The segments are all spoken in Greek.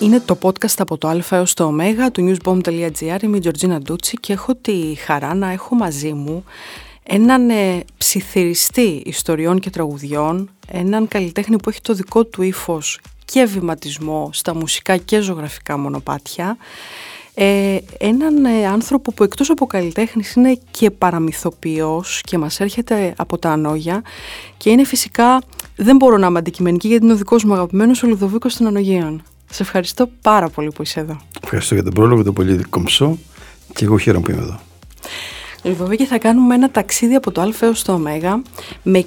Είναι το podcast από το Α έως το Ω του newsbomb.gr. Είμαι η Γεωργίνα Ντούτσι και έχω τη χαρά να έχω μαζί μου έναν ψιθυριστή ιστοριών και τραγουδιών, έναν καλλιτέχνη που έχει το δικό του ύφος και βηματισμό στα μουσικά και ζωγραφικά μονοπάτια, έναν άνθρωπο που εκτός από καλλιτέχνης είναι και παραμυθοποιός και μας έρχεται από τα Ανώγεια και είναι φυσικά, δεν μπορώ να είμαι αντικειμενική γιατί είναι ο δικός μου αγαπημένος ο Λουδοβίκος των Ανωγείων. Σε ευχαριστώ πάρα πολύ που είσαι εδώ. Ευχαριστώ για τον πρόλογο, τον πολύ κομψό, και εγώ χαίρομαι που είμαι εδώ. Λουδοβίκη, θα κάνουμε ένα ταξίδι από το Α έως το Ω με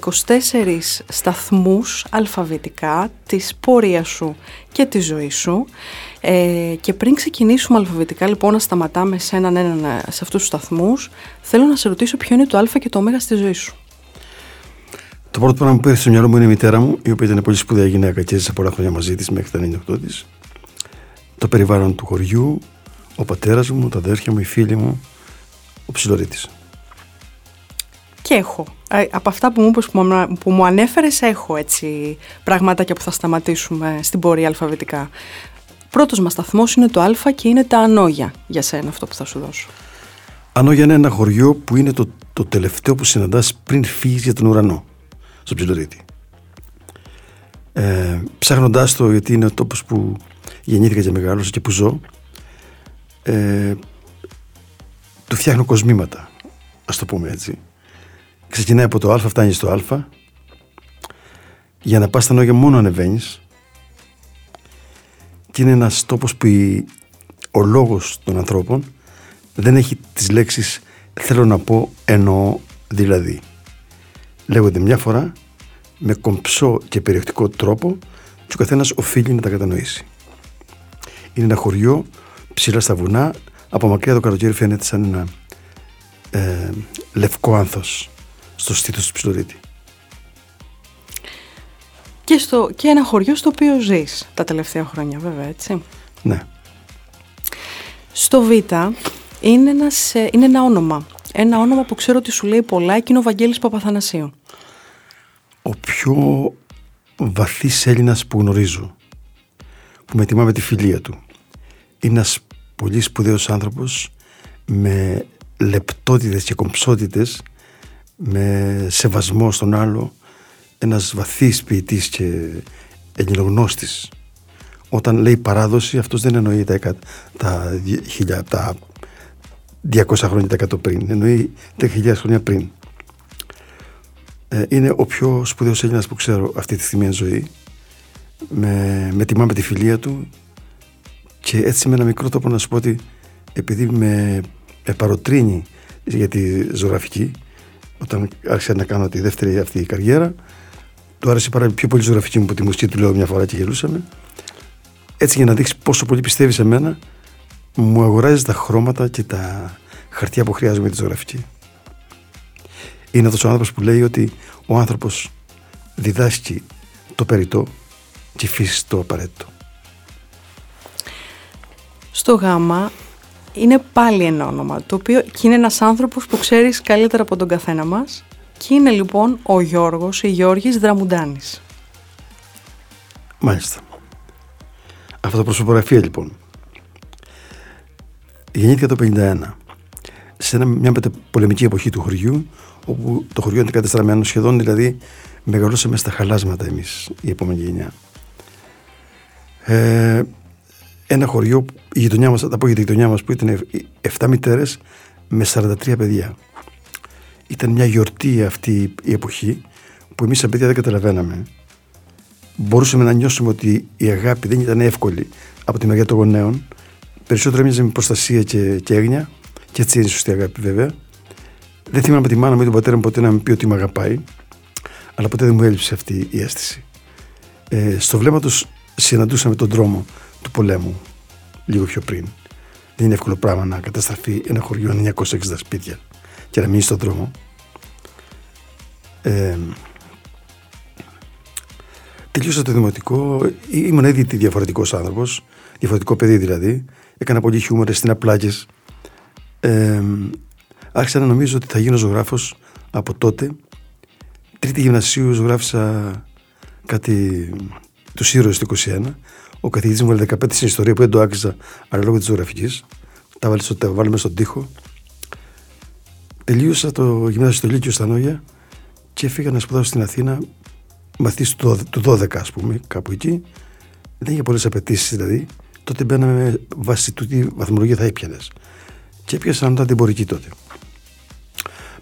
24 σταθμούς αλφαβητικά της πορείας σου και της ζωής σου. Και πριν ξεκινήσουμε αλφαβητικά, λοιπόν, να σταματάμε σε σε αυτούς τους σταθμούς, θέλω να σε ρωτήσω ποιο είναι το Α και το Ω στη ζωή σου. Το πρώτο πράγμα που έρθει στο μυαλό μου είναι η μητέρα μου, η οποία ήταν πολύ σπουδαία γυναίκα και έζησα πολλά χρόνια μαζί της μέχρι τα 98 της. Το περιβάλλον του χωριού, ο πατέρας μου, τα αδέρφια μου, οι φίλοι μου, ο Ψηλορείτης. Και έχω. Από αυτά που μου ανέφερες, έχω έτσι πραγματάκια που θα σταματήσουμε στην πορεία αλφαβητικά. Πρώτος μας σταθμός είναι το Α και είναι τα Ανώγεια για σένα αυτό που θα σου δώσω. Ανώγεια είναι ένα χωριό που είναι το τελευταίο που συναντάς πριν φύγεις για τον ουρανό. Στο Ψηλορείτη. Ψάχνοντάς το, γιατί είναι ο τόπος που γεννήθηκα και μεγάλωσα και που ζω, του φτιάχνω κοσμήματα, ας το πούμε έτσι. Ξεκινάει από το Α, φτάνει στο Α. Για να πας στα Ανώγεια μόνο ανεβαίνεις. Και είναι ένας τόπος που ο λόγος των ανθρώπων δεν έχει τις λέξεις θέλω να πω, εννοώ, δηλαδή. Λέγονται μια φορά, με κομψό και περιεκτικό τρόπο, και ο καθένας οφείλει να τα κατανοήσει. Είναι ένα χωριό ψηλά στα βουνά, από μακριά το καλοκαίρι φαίνεται σαν ένα λευκό άνθος στο στήθος του Ψηλορείτη. Και ένα χωριό στο οποίο ζεις τα τελευταία χρόνια, βέβαια, έτσι. Ναι. Στο Β είναι ένα όνομα. Ένα όνομα που ξέρω ότι σου λέει πολλά και είναι ο Βαγγέλης Παπαθανασίου. Ο πιο βαθύς Έλληνας που γνωρίζω, που με τιμά με τη φιλία του. Είναι ένας πολύ σπουδαίος άνθρωπος με λεπτότητες και κομψότητες, με σεβασμό στον άλλο, ένας βαθύς ποιητής και ελληνογνώστης. Όταν λέει παράδοση, αυτός δεν εννοεί τα 200 χρόνια τα κάτω πριν, εννοεί τα 1000 χρόνια πριν. Είναι ο πιο σπουδαίος Έλληνας που ξέρω αυτή τη στιγμή εν ζωή. Με τιμά με τη φιλία του, και έτσι με ένα μικρό τόπο να σου πω ότι επειδή με παροτρύνει για τη ζωγραφική, όταν άρχισα να κάνω τη δεύτερη αυτή η καριέρα, του άρεσε πιο πολύ η ζωγραφική μου από τη μουσική του, λέω μια φορά και γελούσαμε. Έτσι, για να δείξει πόσο πολύ πιστεύει σε μένα, μου αγοράζει τα χρώματα και τα χαρτιά που χρειάζομαι για τη ζωγραφική. Είναι αυτός ο άνθρωπος που λέει ότι ο άνθρωπος διδάσκει το περιττό και η φύση το απαραίτητο. Στο Γ είναι πάλι ένα όνομα, το οποίο και είναι ένας άνθρωπος που ξέρεις καλύτερα από τον καθένα μας, και είναι λοιπόν ο Γιώργος ή Γιώργης Δραμουντάνης. Μάλιστα. Αυτό το προσωπογραφία, λοιπόν. Γεννήθηκα το 1951, σε μια πολεμική εποχή του χωριού, όπου το χωριό ήταν κατεστραμμένο σχεδόν, δηλαδή μεγαλώσαμε στα χαλάσματα εμείς, η επόμενη γενιά. Ένα χωριό, η γειτονιά μας, τα πω για τη γειτονιά μας, που ήταν 7 μητέρες με 43 παιδιά. Ήταν μια γιορτή αυτή η εποχή που εμείς σαν παιδιά δεν καταλαβαίναμε. Μπορούσαμε να νιώσουμε ότι η αγάπη δεν ήταν εύκολη από τη μεριά των γονέων. Περισσότερο έμοιαζε με προστασία και έγνοια, και έτσι είναι η σωστή αγάπη, βέβαια. Δεν θυμάμαι τη μάνα μου ή τον πατέρα μου ποτέ να μου πει ότι με αγαπάει, αλλά ποτέ δεν μου έλειψε αυτή η αίσθηση. Στο βλέμμα τους συναντούσαμε τον δρόμο του πολέμου λίγο πιο πριν. Δεν είναι εύκολο πράγμα να καταστραφεί ένα χωριό 960 σπίτια και να μείνει στον δρόμο. Τελείωσα το δημοτικό, ήμουν ήδη διαφορετικός άνθρωπος, διαφορετικό παιδί δηλαδή. Έκανα πολύ χιούμορ, έστεινα πλάκες. Άρχισα να νομίζω ότι θα γίνω ζωγράφος από τότε. Τρίτη γυμνασίου ζωγράφισα κάτι τους ήρωες του 21, Ο καθηγητής μου έβαλε 15 στην ιστορία που δεν το άξιζα, αλλά λόγω της ζωγραφικής. Τα βάλαμε στον τοίχο. Τελείωσα το γυμνάσιο στο Λύκειο στα Ανώγεια και φύγα να σπουδάσω στην Αθήνα, μαθητής του 12, ας πούμε, κάπου εκεί. Δεν είχε πολλές απαιτήσεις δηλαδή. Τότε μπαίναμε βάσει του τι βαθμολογία θα έπιανες. Και έπιασα μετά την πορική τότε.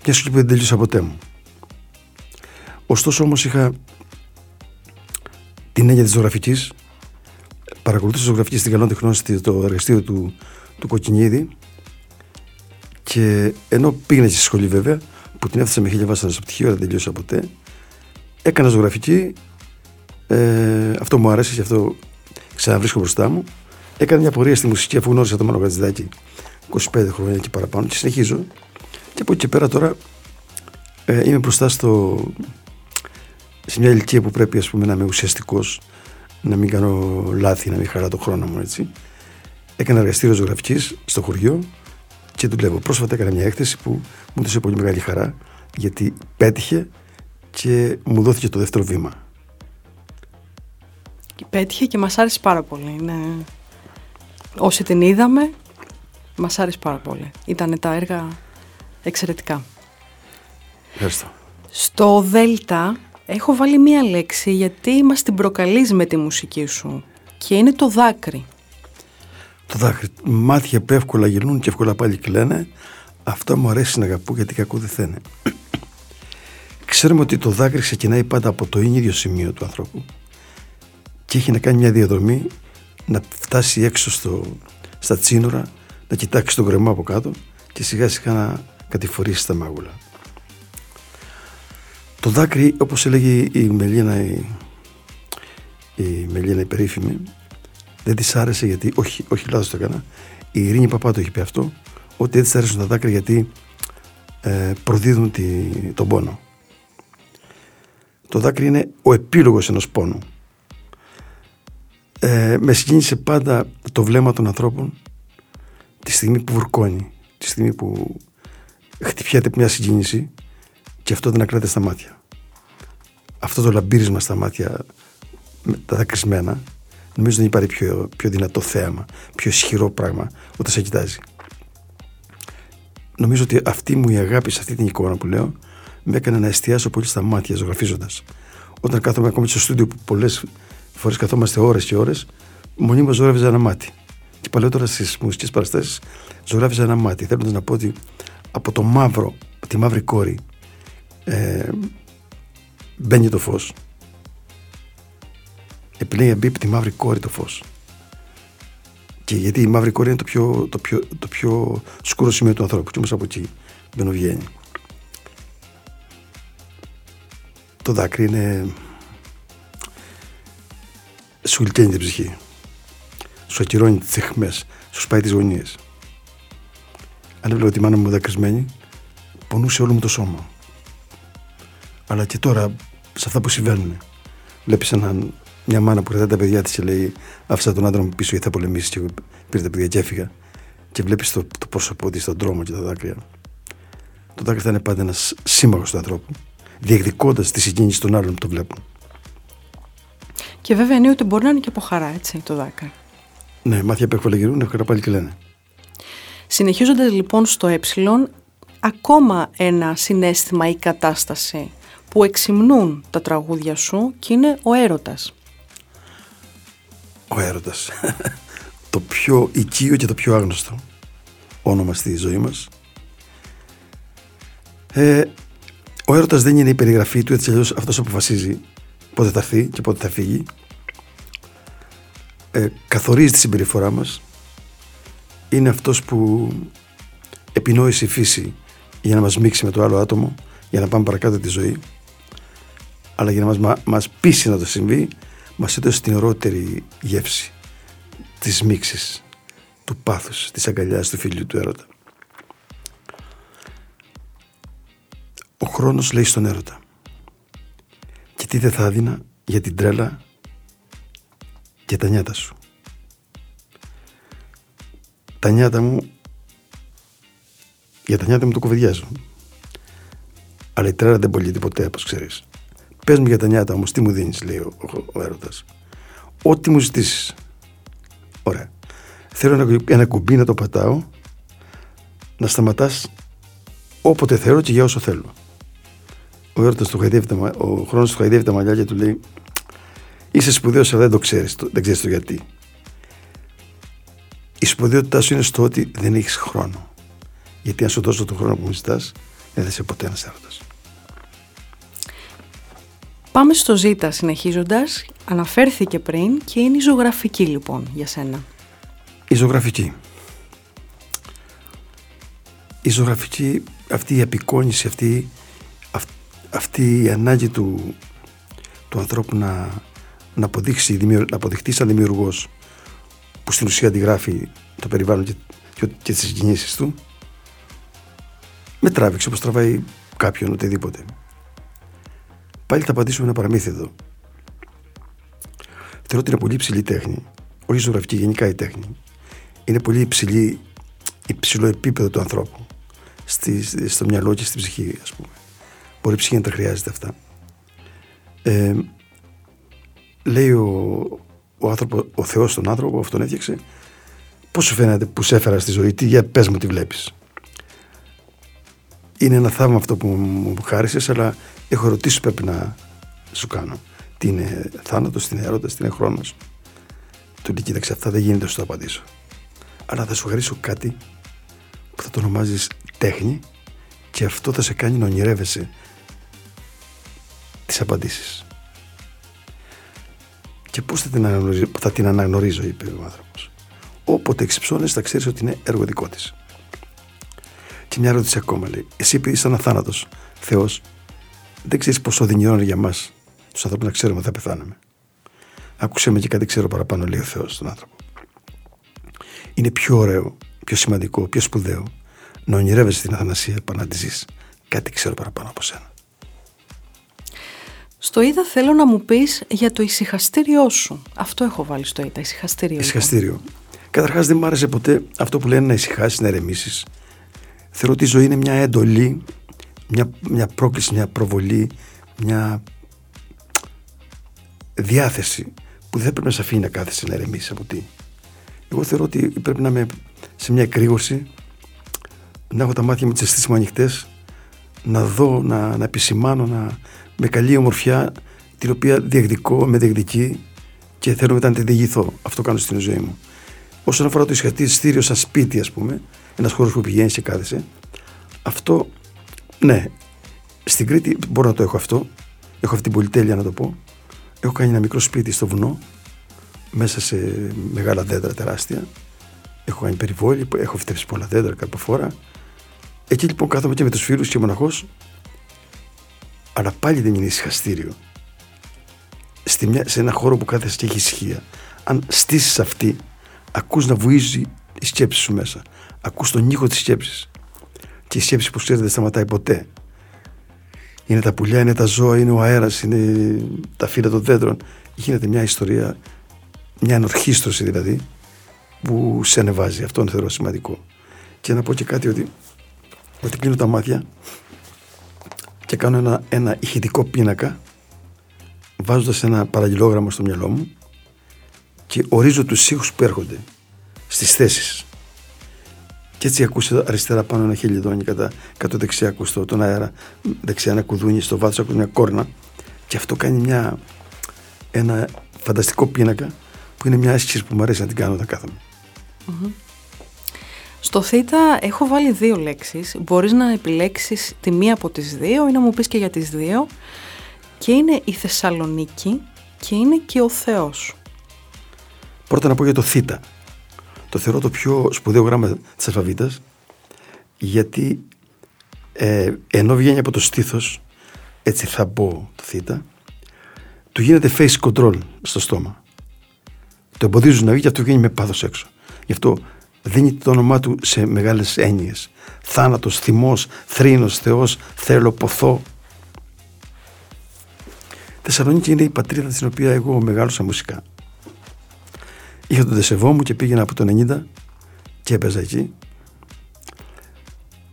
Μια σχολή που δεν τελείωσα ποτέ μου. Ωστόσο όμως είχα την έννοια της ζωγραφικής. Παρακολουθούσα ζωγραφική στην Καλών Τεχνών στο εργαστήριο του Κοκκινίδη. Και ενώ πήγαινα και στη σχολή βέβαια, που την έφτασα με 1000 βάσανα στο πτυχίο, δεν τελείωσα ποτέ. Έκανα ζωγραφική. Αυτό μου άρεσε και αυτό ξαναβρίσκω μπροστά μου. Έκανα μια πορεία στη μουσική αφού γνώρισα τον Μάνο Χατζιδάκη 25 χρόνια και παραπάνω και συνεχίζω. Και από εκεί και πέρα τώρα είμαι μπροστά σε μια ηλικία που πρέπει, ας πούμε, να είμαι ουσιαστικός, να μην κάνω λάθη, να μην χαρά το χρόνο μου, έτσι. Έκανα εργαστήριο ζωγραφικής στο χωριό και δουλεύω. Πρόσφατα έκανα μια έκθεση που μου έδωσε πολύ μεγάλη χαρά, γιατί πέτυχε και μου δόθηκε το δεύτερο βήμα. Πέτυχε και μας άρεσε πάρα πολύ. Ναι. Όσοι την είδαμε, μας άρεσε πάρα πολύ. Ήτανε τα έργα εξαιρετικά. Ευχαριστώ. Στο Δέλτα έχω βάλει μία λέξη, γιατί μας την προκαλείς με τη μουσική σου, και είναι το δάκρυ. Το δάκρυ. Μάτια που εύκολα γυρνούν και εύκολα πάλι κλαίνε. Αυτό μου αρέσει να αγαπώ, γιατί κακό δεν θένε. Ξέρουμε ότι το δάκρυ ξεκινάει πάντα από το ίδιο σημείο του ανθρώπου και έχει να κάνει μια διαδρομή, να φτάσει έξω στα τσίνορα, να κοιτάξει τον γκρεμό από κάτω και σιγά σιγά να κατηφορήσει τα μάγουλα. Το δάκρυ, όπως έλεγε η Μελίνα η περίφημη, δεν της άρεσε γιατί, όχι λάθος το έκανα, η Ειρήνη Παππά το είχε πει αυτό, ότι δεν της αρέσουν τα δάκρυ γιατί προδίδουν τον πόνο. Το δάκρυ είναι ο επίλογος ενός πόνου. Με συγκίνησε πάντα το βλέμμα των ανθρώπων τη στιγμή που βουρκώνει, τη στιγμή που χτυπιάται μια συγκίνηση και αυτό δεν ακράται στα μάτια. Αυτό το λαμπύρισμα στα μάτια, τα δακρυσμένα, νομίζω δεν υπάρχει πιο δυνατό θέαμα, πιο ισχυρό πράγμα όταν σε κοιτάζει. Νομίζω ότι αυτή μου η αγάπη σε αυτή την εικόνα που λέω με έκανε να εστιάσω πολύ στα μάτια ζωγραφίζοντας. Όταν κάθομαι ακόμη στο στούντιο που πολλές φορές καθόμαστε ώρες και ώρες, μονίμως ζωγράφιζα ένα μάτι. Και παλαιότερα στις μουσικές παραστάσεις ζωγράφιζα ένα μάτι, θέλοντας να πω ότι από το μαύρο, τη μαύρη κόρη, μπαίνει το φως. Επιλέγει να μπει από τη μαύρη κόρη το φως. Και γιατί η μαύρη κόρη είναι το πιο σκούρο σημείο του ανθρώπου, και όμως από εκεί μπαινοβγαίνει. Το δάκρυ είναι... σου γλυκένει την ψυχή, σου ακυρώνει τις αιχμές, σου σπάει τις γωνίες. Αν έβλεπα τη μάνα μου δακρυσμένη, πονούσε όλο μου το σώμα. Αλλά και τώρα, σε αυτά που συμβαίνουν, βλέπεις μια μάνα που κρατάει τα παιδιά της και λέει άφησα τον άντρα μου πίσω γιατί θα πολεμήσει, και πήρε τα παιδιά και έφυγα, και βλέπεις το πρόσωπό της, τον τρόμο και τα δάκρυα. Το δάκρυ θα είναι πάντα ένας σύμμαχος του ανθρώπου, διεκδικώντας τη συγκίνηση των άλλων που το βλέπουν. Και βέβαια είναι ότι μπορεί να είναι και από χαρά, έτσι, το δάκρυ. Ναι, μάτια που εύκολα εύκολα πάλι και λένε. Συνεχίζοντας λοιπόν στο ε, ακόμα ένα συναίσθημα ή κατάσταση που εξυμνούν τα τραγούδια σου και είναι ο έρωτας. Ο έρωτας. Το πιο οικείο και το πιο άγνωστο όνομα στη ζωή μας. Ο έρωτας δεν είναι η περιγραφή του, έτσι αλλιώς αυτός αποφασίζει πότε θα έρθει και πότε θα φύγει. Καθορίζει τη συμπεριφορά μας. Είναι αυτός που επινόησε η φύση για να μας μίξει με το άλλο άτομο, για να πάμε παρακάτω τη ζωή. Αλλά για να μας πείσει να το συμβεί, μας έδωσε την ωραιότερη γεύση της μίξης, του πάθους, της αγκαλιάς, του φιλιού, του έρωτα. Ο χρόνος λέει στον έρωτα: και τι δεν θα έδινα για την τρέλα και τα νιάτα σου. Για τα νιάτα μου το κουβεντιάζω. Αλλά η τρέλα δεν πωλείται ποτέ, όπως ξέρεις. Πες μου για τα νιάτα όμως, τι μου δίνεις, λέει ο έρωτας. Ό,τι μου ζητήσεις. Ωραία. Θέλω ένα κουμπί να το πατάω, να σταματάς όποτε θέλω και για όσο θέλω. Ο Έρωτας του χαϊδεύει ο χρόνος του χαϊδεύει τα μαλλιά και του λέει: είσαι σπουδαίος, αλλά δεν το ξέρεις, δεν ξέρεις το γιατί. Η σπουδαιότητά σου είναι στο ότι δεν έχεις χρόνο. Γιατί αν σου δώσω τον χρόνο που μου ζητάς, δεν θα είσαι ποτέ ένας έρωτας. Πάμε στο Ζήτα συνεχίζοντας. Αναφέρθηκε πριν και είναι η ζωγραφική λοιπόν για σένα. Η ζωγραφική. Η ζωγραφική, αυτή η απεικόνιση, αυτή η ανάγκη του ανθρώπου να αποδειχτεί σαν δημιουργός, που στην ουσία αντιγράφει το περιβάλλον και τις κινήσεις του, με τράβηξε όπως τραβάει κάποιον οτιδήποτε. Πάλι θα απαντήσουμε ένα παραμύθι εδώ. Θεωρώ ότι είναι πολύ υψηλή τέχνη, όχι η ζωγραφική, γενικά η τέχνη. Είναι πολύ υψηλό επίπεδο του ανθρώπου, στο μυαλό και στην ψυχή, ας πούμε. Μπορεί η ψυχή να τα χρειάζεται αυτά. Λέει ο Θεός τον άνθρωπο, αυτόν έφτιαξε, πώς σου φαίνεται που σε έφερα στη ζωή, για πες μου τι βλέπεις. Είναι ένα θαύμα αυτό που μου χάρισες, αλλά έχω ερωτήσεις που πρέπει να σου κάνω. Τι είναι θάνατος, τι είναι έρωτας, τι είναι χρόνος. Του λέει: κοίταξε, αυτά δεν γίνεται να σου το απαντήσω. Αλλά θα σου χαρίσω κάτι που θα το ονομάζεις τέχνη και αυτό θα σε κάνει να ονειρεύεσαι τις απαντήσεις. Και πώς θα την αναγνωρίζω, είπε ο άνθρωπος. Όποτε εξυψώνεις θα ξέρεις ότι είναι έργο δικό της. Και μια ερώτηση ακόμα, λέει: εσύ επειδή είσαι αθάνατος Θεός, δεν ξέρεις πόσο οδυνηρό είναι για μας τους ανθρώπους να ξέρουμε ότι θα πεθάνουμε. Άκουσε με και κάτι ξέρω παραπάνω, λέει ο Θεός στον άνθρωπο. Είναι πιο ωραίο, πιο σημαντικό, πιο σπουδαίο να ονειρεύεσαι την αθανασία παρά να τη ζεις. Κάτι ξέρω παραπάνω από σένα. Στο είδα θέλω να μου πεις για το ησυχαστήριό σου. Αυτό έχω βάλει στο είδα, ησυχαστήριο. Ησυχαστήριο. Καταρχάς δεν μου άρεσε ποτέ αυτό που λένε να ησυχάσεις, να ερεμήσεις. Θεωρώ ότι η ζωή είναι μια εντολή, μια πρόκληση, μια προβολή, μια διάθεση που δεν πρέπει να σε αφήνει να κάθεσαι να ερεμήσεις από τι. Εγώ θεωρώ ότι πρέπει να είμαι σε μια εκρήγορση, να έχω τα μάτια μου τις αισθήσεις μου ανοιχτές, να δω, να επισημάνω, με καλή ομορφιά, την οποία διεκδικώ, με διεκδικεί και θέλω μετά να τη διηγηθώ. Αυτό κάνω στην ζωή μου. Όσον αφορά το ησυχαστήριο σαν σπίτι, ας πούμε, ένας χώρος που πηγαίνεις και κάθεσαι, αυτό, ναι, στην Κρήτη μπορώ να το έχω αυτό. Έχω αυτή την πολυτέλεια να το πω. Έχω κάνει ένα μικρό σπίτι στο βουνό, μέσα σε μεγάλα δέντρα τεράστια. Έχω κάνει περιβόλι, έχω φυτέψει πολλά δέντρα, καρποφόρα. Εκεί λοιπόν κάθομαι και με τους φίλους και μοναχός. Αλλά πάλι δεν είναι ησυχαστήριο. Σε ένα χώρο που κάθεσαι και έχει ησυχία. Αν στήσεις αυτή, ακούς να βουίζει η σκέψη σου μέσα. Ακούς τον ήχο της σκέψης. Και η σκέψη που ξέρετε δεν σταματάει ποτέ. Είναι τα πουλιά, είναι τα ζώα, είναι ο αέρας, είναι τα φύλλα των δέντρων. Γίνεται μια ιστορία, μια ανορχίστρωση δηλαδή, που σε ανεβάζει. Αυτό είναι θεωρώ σημαντικό. Και να πω και κάτι ότι κλείνω τα μάτια και κάνω ένα ηχητικό πίνακα, βάζοντας ένα παραλληλόγραμμα στο μυαλό μου και ορίζω τους ήχους που έρχονται στις θέσεις. Και έτσι ακούς αριστερά πάνω ένα χελιδόνι, κάτω δεξιά ακούς τον αέρα, δεξιά ένα κουδούνι, στο βάθος ακούς μια κόρνα και αυτό κάνει ένα φανταστικό πίνακα που είναι μια άσκηση που μου αρέσει να την κάνω όταν κάθομαι. Mm-hmm. Στο θήτα έχω βάλει δύο λέξεις. Μπορείς να επιλέξεις τη μία από τις δύο ή να μου πεις και για τις δύο. Και είναι η Θεσσαλονίκη και είναι και ο Θεός. Πρώτα να πω για το θήτα. Το θεωρώ το πιο σπουδαίο γράμμα της αλφαβήτας, γιατί ενώ βγαίνει από το στήθος, έτσι θα μπω το θήτα, του γίνεται face control στο στόμα. Το εμποδίζουν να βγει και αυτό βγαίνει με πάθος έξω. Γι' αυτό δίνει το όνομά του σε μεγάλες έννοιες. Θάνατος, θυμός, θρήνος, Θεός, θέλω, ποθώ. Θεσσαλονίκη είναι η πατρίδα στην οποία εγώ μεγάλωσα μουσικά. Είχα τον τεσεβό μου και πήγαινα από το 90 και έπαιζα εκεί.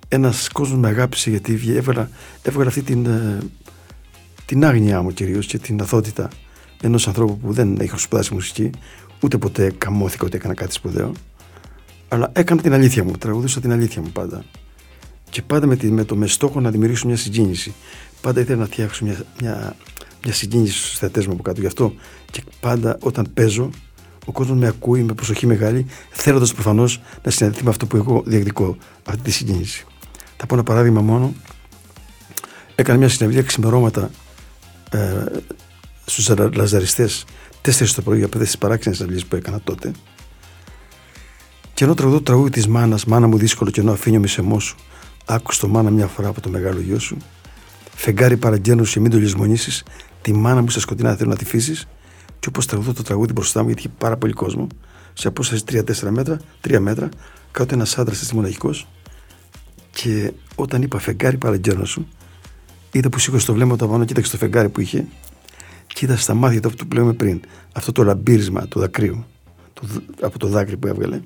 Ένας κόσμος με αγάπησε γιατί έβγαλα αυτή την άγνοιά μου κυρίως και την αθότητα ενός ανθρώπου που δεν είχε σπουδάσει μουσική, Ούτε ποτέ καμώθηκα ότι έκανα κάτι σπουδαίο. Αλλά έκανα την αλήθεια μου, τραγουδούσα την αλήθεια μου πάντα. Και πάντα με στόχο να δημιουργήσω μια συγκίνηση. Πάντα ήθελα να φτιάξω μια συγκίνηση στους θεατές μου από κάτω. Γι' αυτό και πάντα όταν παίζω, ο κόσμος με ακούει με προσοχή μεγάλη, θέλοντας προφανώς να συναντηθεί με αυτό που εγώ διεκδικώ, αυτή τη συγκίνηση. Θα πω ένα παράδειγμα μόνο. Έκανα μια συναυλία ξημερώματα στους λαζαριστές 4 το πρωί για αυτές τις παράξενες συναυλίες που έκανα τότε. Και ενώ τραγουδώ το τραγούδι της μάνας, μάνα μου δύσκολο κενό, αφήνιο μισεμό σου, άκουσε το μάνα μια φορά από το μεγάλο γιο σου. Φεγγάρι παραγγένωση, μην το λησμονήσεις, τη μάνα μου στα σκοτεινά θέλω να τη φύσεις. Και όπως τραγουδώ το τραγούδι μπροστά μου, γιατί είχε πάρα πολύ κόσμο, σε απόσταση 3 μέτρα, κάτω ένας άντρας έτσι μοναχικός. Και όταν είπα φεγγάρι παραγγένωση σου, είδα που σήκωσε το βλέμμα του Αβάνου, κοίταξε το φεγγάρι που είχε, κοίτα στα μάτια του που πλέον πριν, αυτό το λαμπύρισμα του δακρύου, από το δάκρυ που έβγαλε.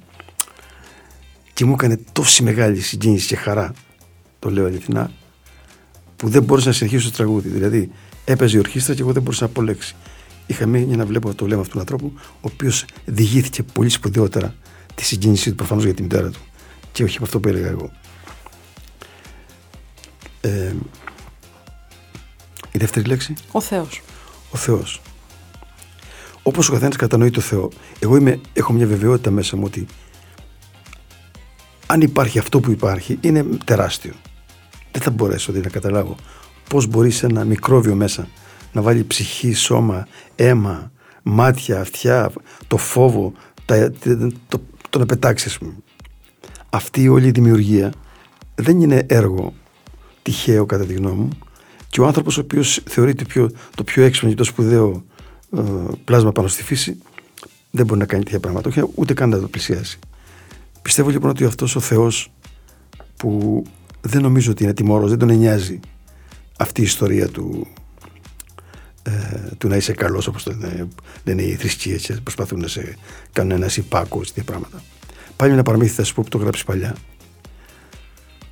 Και μου έκανε τόση μεγάλη συγκίνηση και χαρά, το λέω αληθινά, που δεν μπορούσα να συνεχίσω το τραγούδι. Δηλαδή, έπαιζε η ορχήστρα και εγώ δεν μπορούσα να πω λέξη. Είχα μείνει να βλέπω το βλέμμα αυτού του ανθρώπου, ο οποίος διηγήθηκε πολύ σπουδαιότερα τη συγκίνησή του προφανώς για τη μητέρα του. Και όχι από αυτό που έλεγα εγώ. Η δεύτερη λέξη. Ο Θεός. Ο Θεός. Όπως ο καθένας κατανοεί το Θεό, εγώ έχω μια βεβαιότητα μέσα μου ότι αν υπάρχει αυτό που υπάρχει, είναι τεράστιο. Δεν θα μπορέσω να καταλάβω πώς μπορεί σε ένα μικρόβιο μέσα να βάλει ψυχή, σώμα, αίμα, μάτια, αυτιά, το φόβο, το να πετάξεις. Αυτή η όλη δημιουργία δεν είναι έργο τυχαίο κατά τη γνώμη μου, και ο άνθρωπος ο οποίος θεωρεί το πιο έξυπνο και το σπουδαίο πλάσμα πάνω στη φύση δεν μπορεί να κάνει τέτοια πράγματα, ούτε καν να το πλησιάσει. Πιστεύω λοιπόν ότι αυτός ο Θεός, που δεν νομίζω ότι είναι τιμώρος, δεν τον νοιάζει αυτή η ιστορία του να είσαι καλός, όπως λένε οι θρησκείες, προσπαθούν να σε κάνουν ένας υπάκος, τέτοια πράγματα. Πάλι ένα παραμύθι θα σου πω που το γράψει παλιά.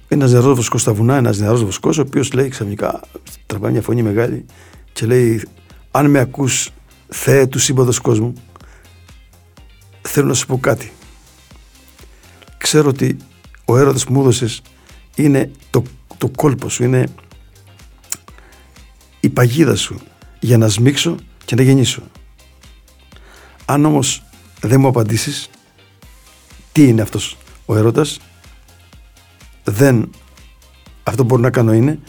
Ένας νεαρός βοσκός στα βουνά, ο οποίος λέει ξαφνικά, τραβάει μια φωνή μεγάλη και λέει: αν με ακούς, Θεέ του σύμπαντος κόσμου, θέλω να σου πω κάτι. Ξέρω ότι ο έρωτας που μου έδωσες είναι το κόλπο σου, είναι η παγίδα σου για να σμίξω και να γεννήσω. Αν όμως δεν μου απαντήσεις τι είναι αυτός ο έρωτας, αυτό που μπορώ να κάνω είναι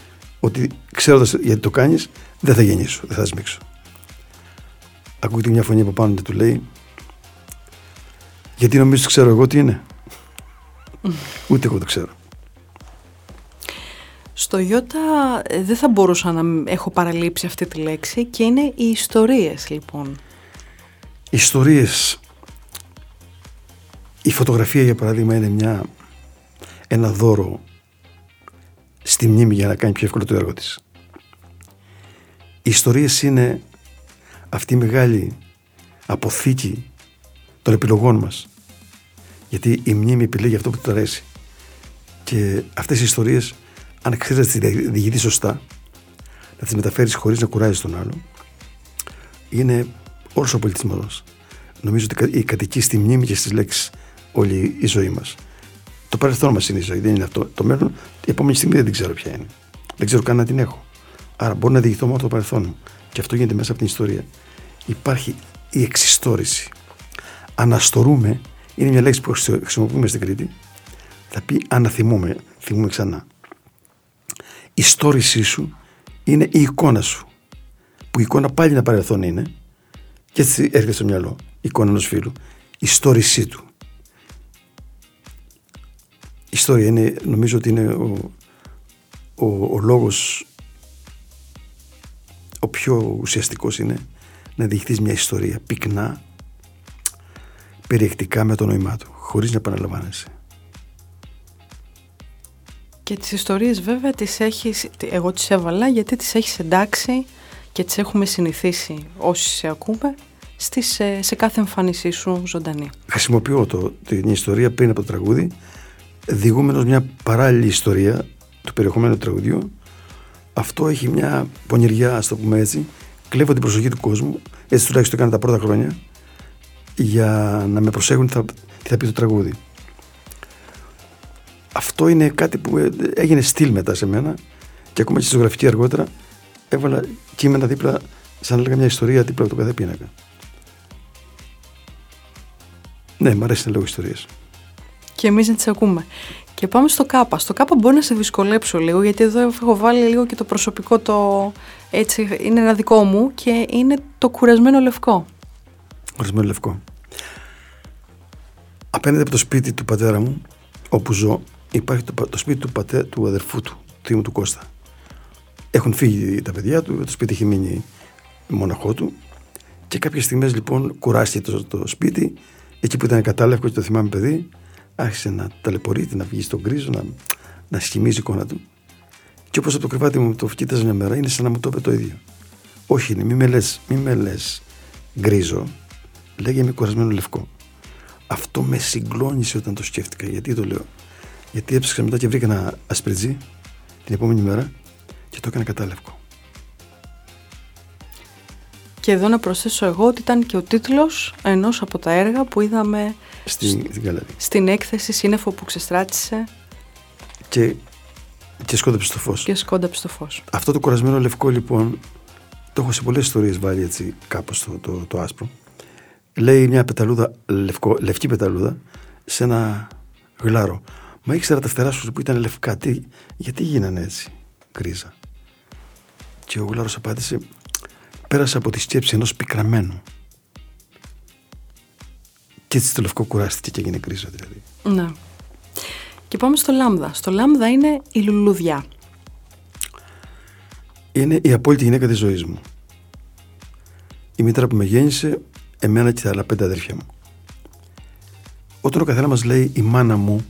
ότι, ξέροντας γιατί το κάνεις, δεν θα γεννήσω, δεν θα σμίξω. Ακούγεται μια φωνή από πάνω και του λέει: γιατί νομίζεις ξέρω εγώ τι είναι? Ούτε εγώ το ξέρω. Στο Ιώτα δεν θα μπορούσα να έχω παραλείψει αυτή τη λέξη, και είναι οι ιστορίες λοιπόν. Ιστορίες. Η φωτογραφία για παράδειγμα είναι ένα δώρο στη μνήμη για να κάνει πιο εύκολο το έργο της. Οι ιστορίες είναι αυτή η μεγάλη αποθήκη των επιλογών μας. Γιατί η μνήμη επιλέγει αυτό που του αρέσει. Και αυτές οι ιστορίες, αν ξέρεις να τις διηγηθείς σωστά, να τις μεταφέρεις χωρίς να κουράζεις τον άλλον, είναι όλος ο πολιτισμός μας. Νομίζω ότι κατοικεί στη μνήμη και στις λέξεις όλη η ζωή μας. Το παρελθόν μας είναι η ζωή, δεν είναι αυτό. Το μέλλον, η επόμενη στιγμή δεν την ξέρω ποια είναι. Δεν ξέρω καν να την έχω. Άρα μπορώ να διηγηθώ μόνο το παρελθόν μου. Και αυτό γίνεται μέσα από την ιστορία. Υπάρχει η εξιστόρηση. Αναστορούμε. Είναι μια λέξη που χρησιμοποιούμε στην Κρήτη. Θα πει αναθυμούμε, θυμούμε ξανά. Η στόρησή σου είναι η εικόνα σου. Που η εικόνα πάλι ένα παρελθόν είναι. Και έτσι έρχεται στο μυαλό η εικόνα ενός φίλου. Η στόρησή του. Η ιστορία είναι, νομίζω ότι είναι ο λόγος ο πιο ουσιαστικός, είναι να διηγηθείς μια ιστορία πυκνά, περιεκτικά, με το νόημά του, χωρίς να επαναλαμβάνεσαι. Και τις ιστορίες βέβαια εγώ τις έβαλα γιατί τις έχεις εντάξει και τις έχουμε συνηθίσει όσοι σε ακούμε σε κάθε εμφάνισή σου ζωντανή. Χρησιμοποιώ την ιστορία πριν από το τραγούδι, διηγούμενος μια παράλληλη ιστορία του περιεχομένου του τραγουδιού. Αυτό έχει μια πονηριά, ας το πούμε έτσι, κλέβω την προσοχή του κόσμου, έτσι τουλάχιστον το έκανα τα πρώτα χρόνια. για να με προσέχουν τι θα πει το τραγούδι. Αυτό είναι κάτι που έγινε στυλ μετά σε μένα και ακόμα και στη ζωγραφική αργότερα έβαλα κείμενα δίπλα, σαν να έλεγα μια ιστορία δίπλα από το κάθε πίνακα. Ναι, μου αρέσει να λέω ιστορίες. Και εμείς να τις ακούμε. Και πάμε στο Κάπα. Στο Κάπα μπορεί να σε δυσκολέψω λίγο, γιατί εδώ έχω βάλει λίγο και το προσωπικό, το έτσι είναι ένα δικό μου, και είναι το κουρασμένο λευκό. Κουρασμένο λευκό. Απέναντι από το σπίτι του πατέρα μου, όπου ζω, υπάρχει το σπίτι του αδερφού του μου, του Κώστα. Έχουν φύγει τα παιδιά του, το σπίτι έχει μείνει μοναχό του, και κάποιες στιγμές λοιπόν κουράστηκε το σπίτι, εκεί που ήταν κατάλευκο και το θυμάμαι παιδί, άρχισε να ταλαιπωρείται, να βγει στον γκρίζο, να σχημίζει η εικόνα του. Και όπως από το κρεβάτι μου το κοίταζε μια μέρα, είναι σαν να μου το είπε το ίδιο. Όχι, είναι, μη με λες γκρίζο, λέγε με κουρασμένο λευκό. Αυτό με συγκλώνησε όταν το σκέφτηκα. Γιατί το λέω? Γιατί έψαξα μετά και βρήκα ένα ασπριτζί την επόμενη μέρα και το έκανα κατάλευκο. Και εδώ να προσθέσω εγώ ότι ήταν και ο τίτλος ενός από τα έργα που είδαμε στην έκθεση Σύννεφο που ξεστράτησε. Και σκόνταψε το φως. Αυτό το κουρασμένο λευκό λοιπόν το έχω σε πολλές ιστορίες βάλει έτσι κάπως το άσπρο. Λέει μια πεταλούδα, λευκή πεταλούδα, σε ένα γλάρο. Μα ήξερα τα φτερά σου που ήταν λευκά. Γιατί γίνανε έτσι, κρίζα? Και ο γλάρος απάντησε, πέρασα από τη σκέψη ενός πικραμένου. Και έτσι το λευκό κουράστηκε και έγινε κρίζα δηλαδή. Ναι. Και πάμε στο Λάμδα. Στο Λάμδα είναι η Λουλουδιά. Είναι η απόλυτη γυναίκα της ζωής μου. Η μήτρα που με γέννησε, εμένα και τα άλλα 5 αδέρφια μου. Όταν ο καθένα μας λέει η μάνα μου,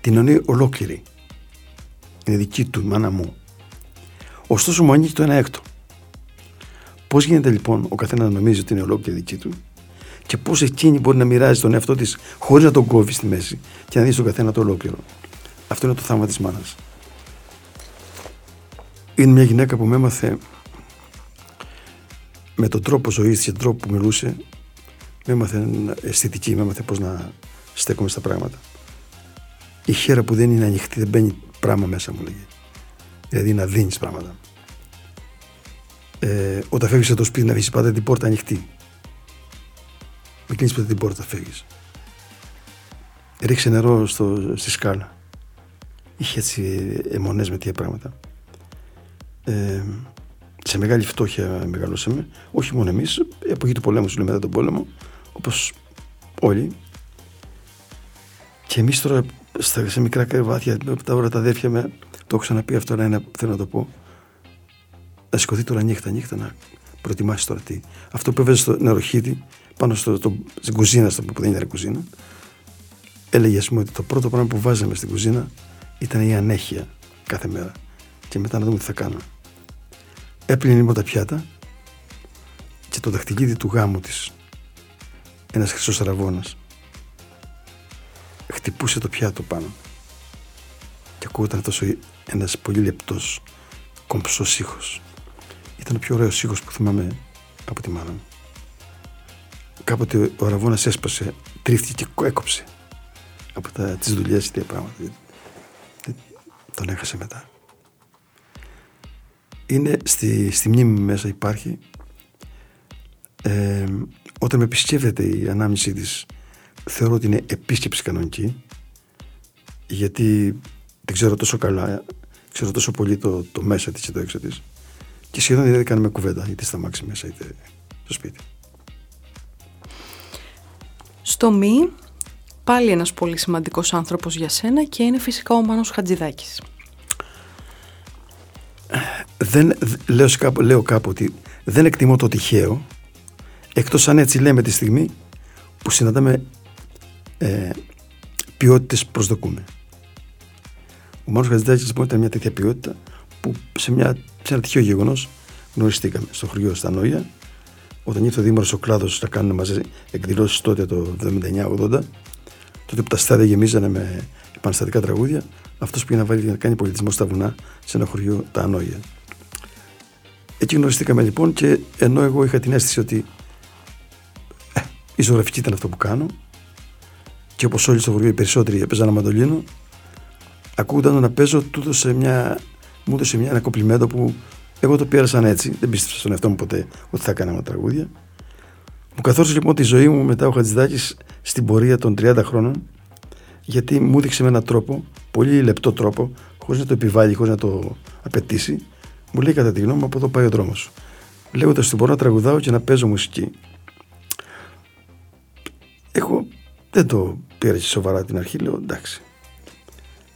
την εννοεί ολόκληρη. Είναι δική του η μάνα μου. Ωστόσο μου ανήκει το 1/6. Πώς γίνεται λοιπόν ο καθένας να νομίζει ότι είναι ολόκληρη δική του, και πώς εκείνη μπορεί να μοιράζει τον εαυτό της χωρίς να τον κόβει στη μέση και να δει στον καθένα το ολόκληρο? Αυτό είναι το θαύμα της μάνας. Είναι μια γυναίκα που με έμαθε, με τον τρόπο ζωής και τον τρόπο που μιλούσε, με έμαθε αισθητική, με έμαθε πώς να στέκομαι στα πράγματα. Η χέρα που δεν είναι ανοιχτή, δεν μπαίνει πράγμα μέσα μου, λέγει. Δηλαδή να δίνεις πράγματα. Όταν φεύγεις από το σπίτι, να αφήσεις πάντα την πόρτα ανοιχτή. Μην κλείνεις ποτέ την πόρτα, φεύγεις. Ρίξε νερό στη σκάλα. Είχε έτσι αιμονές με τέτοια πράγματα. Σε μεγάλη φτώχεια μεγαλώσαμε, όχι μόνο εμείς, η εποχή του πολέμου, σου λέω, μετά τον πόλεμο, όπως όλοι. Και εμείς τώρα σε μικρά κρεβάτια, τα ώρα τα αδέρφια με, το έχω ξαναπεί αυτό, αλλά θέλω να το πω. Να σηκωθεί τώρα νύχτα, να προετοιμάσει τώρα τι. Αυτό που έβαζε στο νεροχύτη, πάνω στην κουζίνα, που δεν ήταν κουζίνα, έλεγε ας πούμε ότι το πρώτο πράγμα που βάζαμε στην κουζίνα ήταν η ανέχεια κάθε μέρα. Και μετά να δούμε τι θα κάνουμε. Έπλυνε λίγο τα πιάτα και το δαχτυλίδι του γάμου της, ένας χρυσός αραβώνας, χτυπούσε το πιάτο πάνω και ακούγονταν ένας πολύ λεπτός κομψός ήχος. Ήταν ο πιο ωραίος ήχος που θυμάμαι από τη μάνα μου. Κάποτε ο αραβώνας έσπασε, τρίφτηκε και έκοψε από τις δουλειές και τα πράγματα. Τον έχασε μετά. Είναι στη μνήμη μου μέσα, υπάρχει. Όταν με επισκέφτεται η ανάμνησή της, θεωρώ ότι είναι επίσκεψη κανονική, γιατί την ξέρω τόσο καλά, ξέρω τόσο πολύ το μέσα της και το έξω της, και σχεδόν δεν κάνουμε κουβέντα, είτε στα μάξι μέσα είτε στο σπίτι. Στο Μη, πάλι ένας πολύ σημαντικός άνθρωπος για σένα, και είναι φυσικά ο Μάνος Χατζιδάκης. Λέω κάπου ότι δεν εκτιμώ το τυχαίο, εκτός αν έτσι λέμε τη στιγμή που συναντάμε ποιότητες που προσδοκούμε. Ο Μάνος Χατζηδάκης λοιπόν ήταν μια τέτοια ποιότητα που σε ένα τυχαίο γεγονός γνωριστήκαμε στο χωριό στα Ανώγεια, όταν ήρθε ο Δήμαρος ο Κλάδος να κάνουν μαζί εκδηλώσεις τότε το 79-80, τότε που τα στάδια γεμίζανε με επαναστατικά τραγούδια. Αυτός πήγε να κάνει πολιτισμό στα βουνά, σε ένα χωριό, τα Ανώγεια. Εκεί γνωριστήκαμε λοιπόν, και ενώ εγώ είχα την αίσθηση ότι Η ζωγραφική ήταν αυτό που κάνω. Και όπως όλοι στο χωριό, οι περισσότεροι έπαιζαν αμαντολίνο. Ακούγονταν να παίζω, μου έδωσε ένα κομπλιμέντο που εγώ το πήρα σαν έτσι. Δεν πίστεψα στον εαυτό μου ποτέ ότι θα έκανα τραγούδια. Μου καθόρισε λοιπόν τη ζωή μου μετά ο Χατζιδάκης στην πορεία των 30 χρόνων, γιατί μου έδειξε με έναν τρόπο, πολύ λεπτό τρόπο, χωρίς να το επιβάλλει, χωρίς να το απαιτήσει. Μου λέει, κατά τη γνώμη μου, από εδώ πάει ο δρόμος σου. Λέγοντας ότι μπορώ να τραγουδάω και να παίζω μουσική. Εγώ δεν το πήρα σοβαρά την αρχή, λέω εντάξει.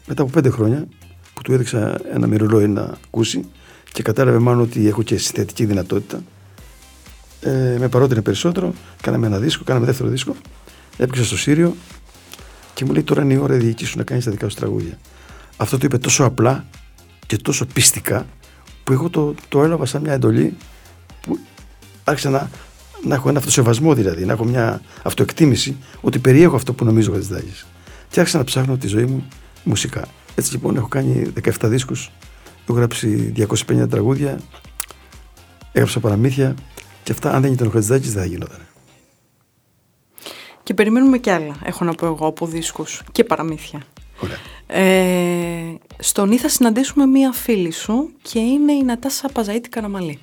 Μετά από 5 χρόνια που του έδειξα ένα μυρολόι να ακούσει και κατάλαβε μάλλον ότι έχω και συνθετική δυνατότητα, με παρότεινε περισσότερο. Κάναμε ένα δίσκο, κάναμε δεύτερο δίσκο. Έπαιξα στο Σύριο και μου λέει, τώρα είναι η ώρα η δική σου να κάνεις τα δικά σου τραγούδια. Αυτό το είπε τόσο απλά και τόσο πιστικά που εγώ το έλαβα σαν μια εντολή που άρχισα να έχω ένα αυτοσεβασμό, δηλαδή να έχω μια αυτοεκτίμηση ότι περιέχω αυτό που νομίζω ο Χατζιδάκης. Και άρχισα να ψάχνω τη ζωή μου μουσικά. Έτσι λοιπόν έχω κάνει 17 δίσκους, έχω γράψει 250 τραγούδια, έγραψα παραμύθια και αυτά αν δεν ήταν ο Χατζιδάκης δεν θα γινόταν. Και περιμένουμε κι άλλα, έχω να πω εγώ, από δίσκους και παραμύθια. Ωραία. Στον Ή θα συναντήσουμε μία φίλη σου και είναι η Νατάσα Παζαΐτη Καραμαλή.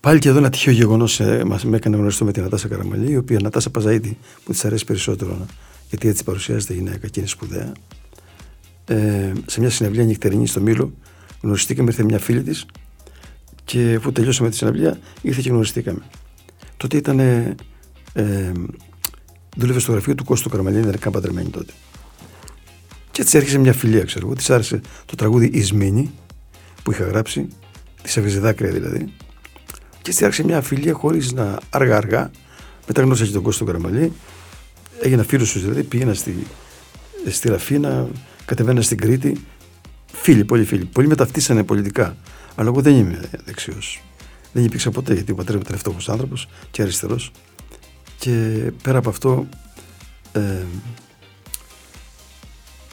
Πάλι και εδώ ένα τυχαίο γεγονός με έκανε γνωριστό με την Νατάσα Καραμαλή, η οποία Νατάσα Παζαΐτη που της αρέσει περισσότερο, γιατί έτσι παρουσιάζεται η γυναίκα και είναι σπουδαία. Σε μια συναυλία νυχτερινή στο Μήλο γνωριστήκαμε, ήρθε μια φίλη της και αφού τελειώσαμε τη συναυλία ήρθε και γνωριστήκαμε. Τότε ήταν δούλευε στο γραφείο του Κώστου Καραμανλή, ήταν καν παντρεμένη τότε. Και έτσι έρχεσαι μια φιλία, ξέρω εγώ. Της άρεσε το τραγούδι Ισμήνη που είχα γράψει, της έβγαζε δάκρυα δηλαδή. Και έτσι άρχισε μια φιλία χωρίς να αργά-αργά. Μετά γνώρισα και τον Κώστο Καραμανλή. Έγινα φίλος του δηλαδή. Πήγαινα στη Ραφίνα, κατεβαίνα στην Κρήτη. Φίλοι, πολλοί φίλοι. Πολλοί με ταυτίσανε πολιτικά. Αλλά εγώ δεν είμαι δεξιός. Δεν υπήρξα ποτέ, γιατί ο πατέρας μου ήταν φτωχός άνθρωπος και αριστερός. Και πέρα από αυτό.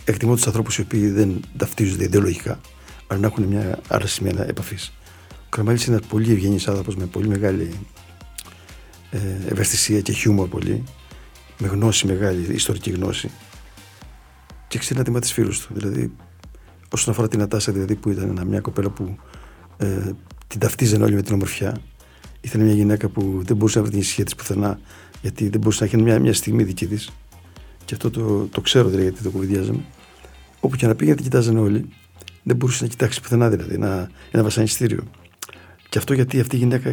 Εκτιμώ τους ανθρώπους οι οποίοι δεν ταυτίζονται ιδεολογικά, αλλά να έχουν μια άλλη σημεία επαφής. Ο Καραμαλής είναι ένας πολύ ευγενής άνθρωπος με πολύ μεγάλη ευαισθησία και χιούμορ πολύ, με γνώση μεγάλη, ιστορική γνώση και ξέρει να τιμά τις φίλους του. Δηλαδή, όσον αφορά την Νατάσα, δηλαδή, που ήταν μια κοπέλα που την ταυτίζαν όλοι με την ομορφιά, ήταν μια γυναίκα που δεν μπορούσε να βρει την ησυχία της πουθενά, γιατί δεν μπορούσε να έχει μια στιγμή δική της. Και αυτό το ξέρω δηλαδή, γιατί το κουβεντιάζαμε. Όπου και να πήγαινε, την κοιτάζανε όλοι. Δεν μπορούσε να κοιτάξει πουθενά δηλαδή, ένα βασανιστήριο. Και αυτό γιατί αυτή η γυναίκα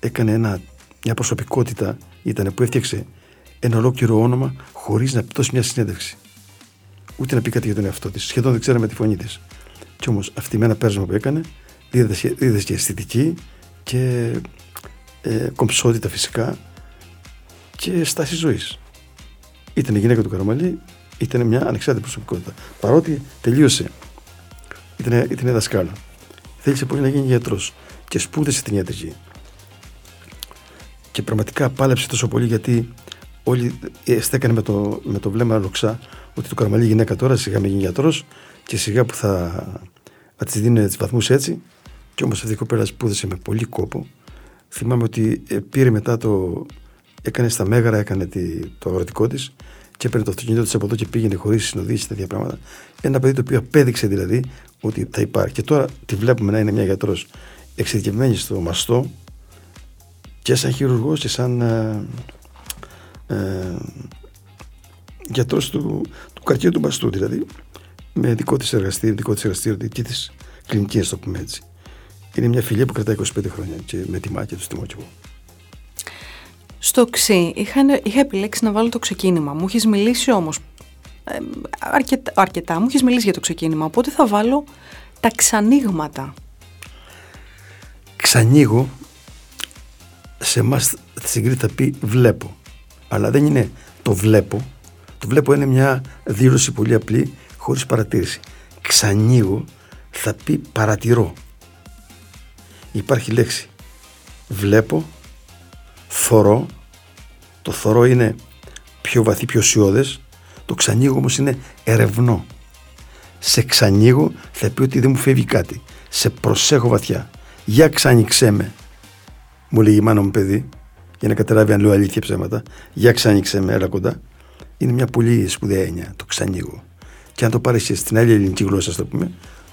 έκανε μια προσωπικότητα, ήταν που έφτιαξε ένα ολόκληρο όνομα χωρίς να δώσει μια συνέντευξη. Ούτε να πει κάτι για τον εαυτό της. Σχεδόν δεν ξέραμε τη φωνή της. Κι όμως αυτή με ένα πέρασμα που έκανε, δίδασκε και αισθητική και κομψότητα φυσικά και στάση ζωής. Ήταν η γυναίκα του Καραμαλή, ήταν μια ανεξάρτητη προσωπικότητα. Παρότι τελείωσε, ήταν δασκάλα. Θέλησε πολύ να γίνει γιατρός και σπούδασε την ιατρική. Και πραγματικά πάλεψε τόσο πολύ, γιατί όλοι στέκανε με το βλέμμα λοξά ότι του Καραμαλή γυναίκα τώρα σιγά με γίνει γιατρός και σιγά που θα της δίνει τις βαθμούς έτσι. Και όμως αυτή η κοπέλα σπούδασε με πολύ κόπο. Θυμάμαι ότι πήρε μετά έκανε στα Μέγαρα, έκανε το αγροτικό της και έπαιρνε το αυτοκίνητο της από εδώ και πήγαινε χωρίς συνοδήγηση, τέτοια πράγματα. Ένα παιδί το οποίο απέδειξε δηλαδή ότι θα υπάρχει. Και τώρα τη βλέπουμε να είναι μια γιατρός εξειδικευμένη στο μαστό και σαν χειρουργός και σαν γιατρός του καρκίνου του μαστού, δηλαδή με δικό της εργαστήριο, δική της κλινική, το πούμε έτσι. Είναι μια φιλία που κρατάει 25 χρόνια και με τιμά και τους τιμώ κι εγώ. Στο ξύ είχα επιλέξει να βάλω το ξεκίνημα. Μου έχεις μιλήσει όμως αρκετά. Μου έχεις μιλήσει για το ξεκίνημα. Οπότε θα βάλω τα ξανήγματα. Ξανήγω. Σε εμάς στην Κρήτη θα πει βλέπω. Αλλά δεν είναι το βλέπω. Το βλέπω είναι μια δήλωση πολύ απλή, χωρίς παρατήρηση. Ξανήγω θα πει παρατηρώ. Υπάρχει λέξη βλέπω, θωρώ. Το θωρώ είναι πιο βαθύ, πιο ουσιώδες. Το ξανοίγω όμως είναι ερευνώ. Σε ξανοίγω θα πει ότι δεν μου φεύγει κάτι. Σε προσέχω βαθιά. Για ξανοιξέ με, μου λέει η μάνα μου παιδί. για να καταλάβει αν λέω αλήθεια ψέματα. Για ξανοίξε με, έλα κοντά. Είναι μια πολύ σπουδαία έννοια, το ξανοίγω. Και αν το πάρεις και στην άλλη ελληνική γλώσσα, το πούμε,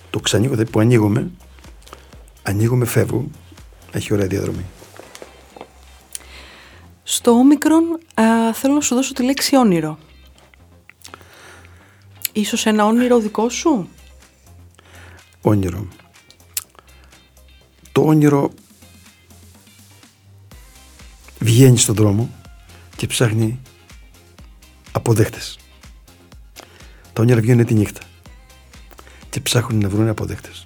το ξανοίγω, δηλαδή που ανοίγομαι, ανοίγομαι, φεύγω, έχει ωραία διαδρομή. Στο όμικρον θέλω να σου δώσω τη λέξη όνειρο. Ίσως ένα όνειρο δικό σου. Όνειρο. Το όνειρο βγαίνει στον δρόμο και ψάχνει αποδέχτες. Τα όνειρα βγαίνουν τη νύχτα και ψάχνουν να βρουν αποδέχτες.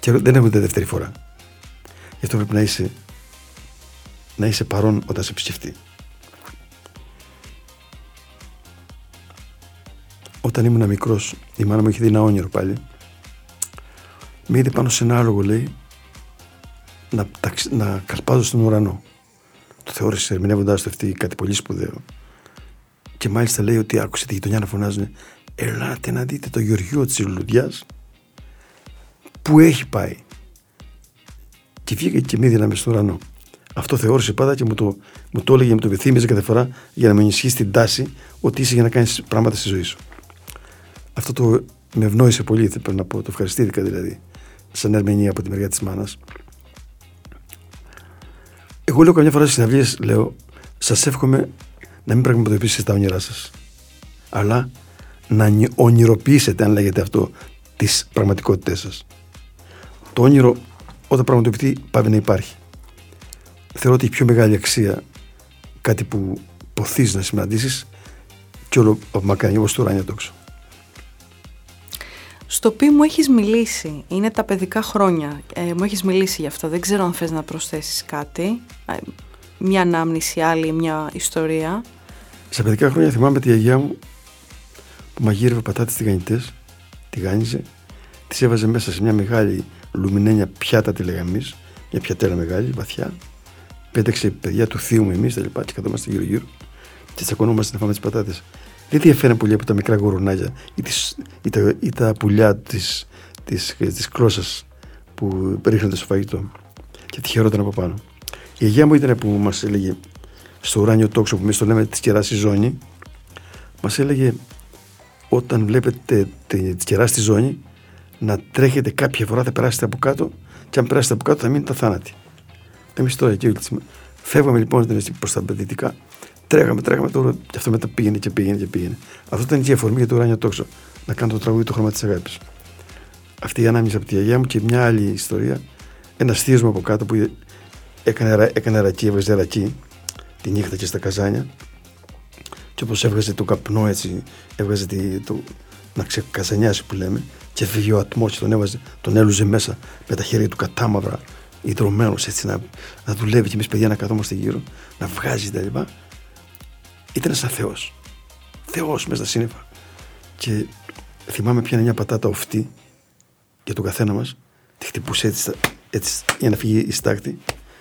Και δεν έχουν τη δεύτερη φορά. Γι' αυτό πρέπει να είσαι παρόν όταν σε επισκεφτεί. Όταν ήμουν μικρός, η μάνα μου είχε δει ένα όνειρο πάλι. Με είδε πάνω σε ένα άλογο, λέει, να καρπάζω στον ουρανό. Το θεώρησε, ερμηνεύοντας το αυτή, κάτι πολύ σπουδαίο. Και μάλιστα λέει ότι άκουσε τη γειτονιά να φωνάζουν: «Ελάτε να δείτε το Γεωργείο της Λουλουδιάς που έχει πάει». Και βγήκε και μη δύναμη στον ουρανό. Αυτό θεώρησε πάντα και μου το έλεγε, μου το επιθύμιζε κάθε φορά για να με ενισχύσει την τάση ότι είσαι για να κάνεις πράγματα στη ζωή σου. Αυτό το με ευνόησε πολύ, πρέπει να πω. Το ευχαριστήθηκα δηλαδή, σαν Αρμενία από τη μεριά της μάνας. Εγώ λέω καμιά φορά στις συναυλίες, λέω, σας εύχομαι να μην πραγματοποιήσετε τα όνειρά σας, αλλά να ονειροποιήσετε, αν λέγεται αυτό, τις πραγματικότητες σας. Το όνειρο, όταν πραγματοποιηθεί, πάει να υπάρχει. Θεωρώ ότι η πιο μεγάλη αξία, κάτι που ποθείς να συναντήσεις και όλο μακάνει, όπως το ουράνιο τόξο. Στο οποίο μου έχεις μιλήσει, είναι τα παιδικά χρόνια, μου έχεις μιλήσει γι' αυτό, δεν ξέρω αν θες να προσθέσεις κάτι, μια ανάμνηση άλλη, μια ιστορία. Στα παιδικά χρόνια θυμάμαι τη γιαγιά μου που μαγείρευε πατάτες τηγανιτές, τηγάνιζε, τις έβαζε μέσα σε μια μεγάλη λουμινένια πιάτα, τη λέγαμε εμείς, μια πιατέρα μεγάλη, βαθιά, πέταξε παιδιά του θείου μου εμείς τα λοιπά και καθόμαστε γύρω-γύρω και τσακωνόμαστε να φάμε τις πατάτες. Δεν διαφέραν πολύ από τα μικρά γουρουνάκια ή τα πουλιά της κλώσσας που ρίχνονται στο φαγητό και τυχερόταν από πάνω. Η γιαγιά μου ήταν που μας έλεγε στο ουράνιο τόξο, που εμείς το λέμε της κεράσης ζώνη, μας έλεγε όταν βλέπετε τη κεράστη ζώνη να τρέχετε κάποια φορά, θα περάσετε από κάτω και αν περάσετε από κάτω θα μείνετε θάνατοι. Εμείς τώρα εκεί φεύγαμε λοιπόν προς τα παιδιτικά. Τρέχαμε τώρα και αυτό μετά πήγαινε. Αυτό ήταν και η αφορμή για το ουράνιο τόξο. Να κάνω το τραγούδι, το χρώμα της αγάπης. Αυτή η ανάμνηση από τη γιαγιά μου και μια άλλη ιστορία. Ένας θείος μου από κάτω που έκανε ρακί, έβγαζε ρακί τη νύχτα και στα καζάνια. Και όπως έβγαζε το καπνό, έτσι, έβγαζε να ξεκαζανιάσει που λέμε. Και έφυγε ο ατμός και τον έλουζε μέσα με τα χέρια του κατάμαυρα, ιδρωμένος έτσι να δουλεύει. Και εμείς παιδιά να καθόμαστε γύρω, να βγάζει τα λοιπά. Ήταν σαν Θεός. Θεός μέσα στα σύννεφα. Και θυμάμαι πιάνε μια πατάτα οφτή για τον καθένα μας. Τη χτυπούσε έτσι για να φύγει η στάκτη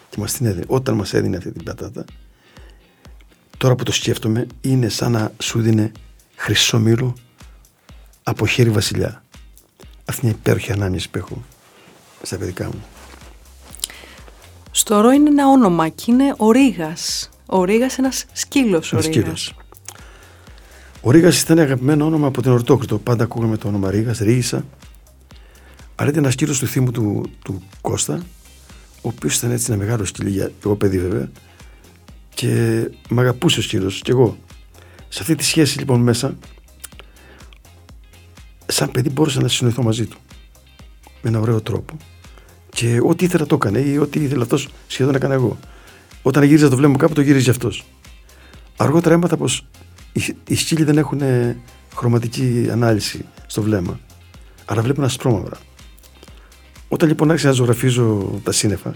και μας την έδινε. Όταν μας έδινε αυτή την πατάτα, τώρα που το σκέφτομαι, είναι σαν να σου δίνε χρυσό μήλο από χέρι βασιλιά. Αυτή είναι η υπέροχη ανάμνηση που έχω στα παιδικά μου. Στο ρο είναι ένα όνομα και είναι ο Ρήγας. Ο Ρήγας, ένας σκύλος. Ο Ρήγας ήταν αγαπημένο όνομα από την Ορτόκριτο. Πάντα ακούγαμε το όνομα Ρήγας, Ρήγησα. Αλλά ήταν ένας σκύλος του θύμου του Κώστα, ο οποίος ήταν έτσι ένα μεγάλο σκύλι, για εγώ παιδί βέβαια. Και μ' αγαπούσε ο σκύλος, κι εγώ. Σε αυτή τη σχέση λοιπόν μέσα, σαν παιδί μπορούσα να συνοηθώ μαζί του. Με ένα ωραίο τρόπο. Και ό,τι ήθελα το έκανε, ή ό,τι ήθελα αυτός σχεδόν έκανα εγώ. Όταν γύριζα το βλέμμα μου κάπου, το γύριζε αυτός. Αργότερα έμαθα πως οι σκύλοι δεν έχουν χρωματική ανάλυση στο βλέμμα, αλλά βλέπουν ασπρόμαυρα. Όταν λοιπόν άρχισα να ζωγραφίζω τα σύννεφα,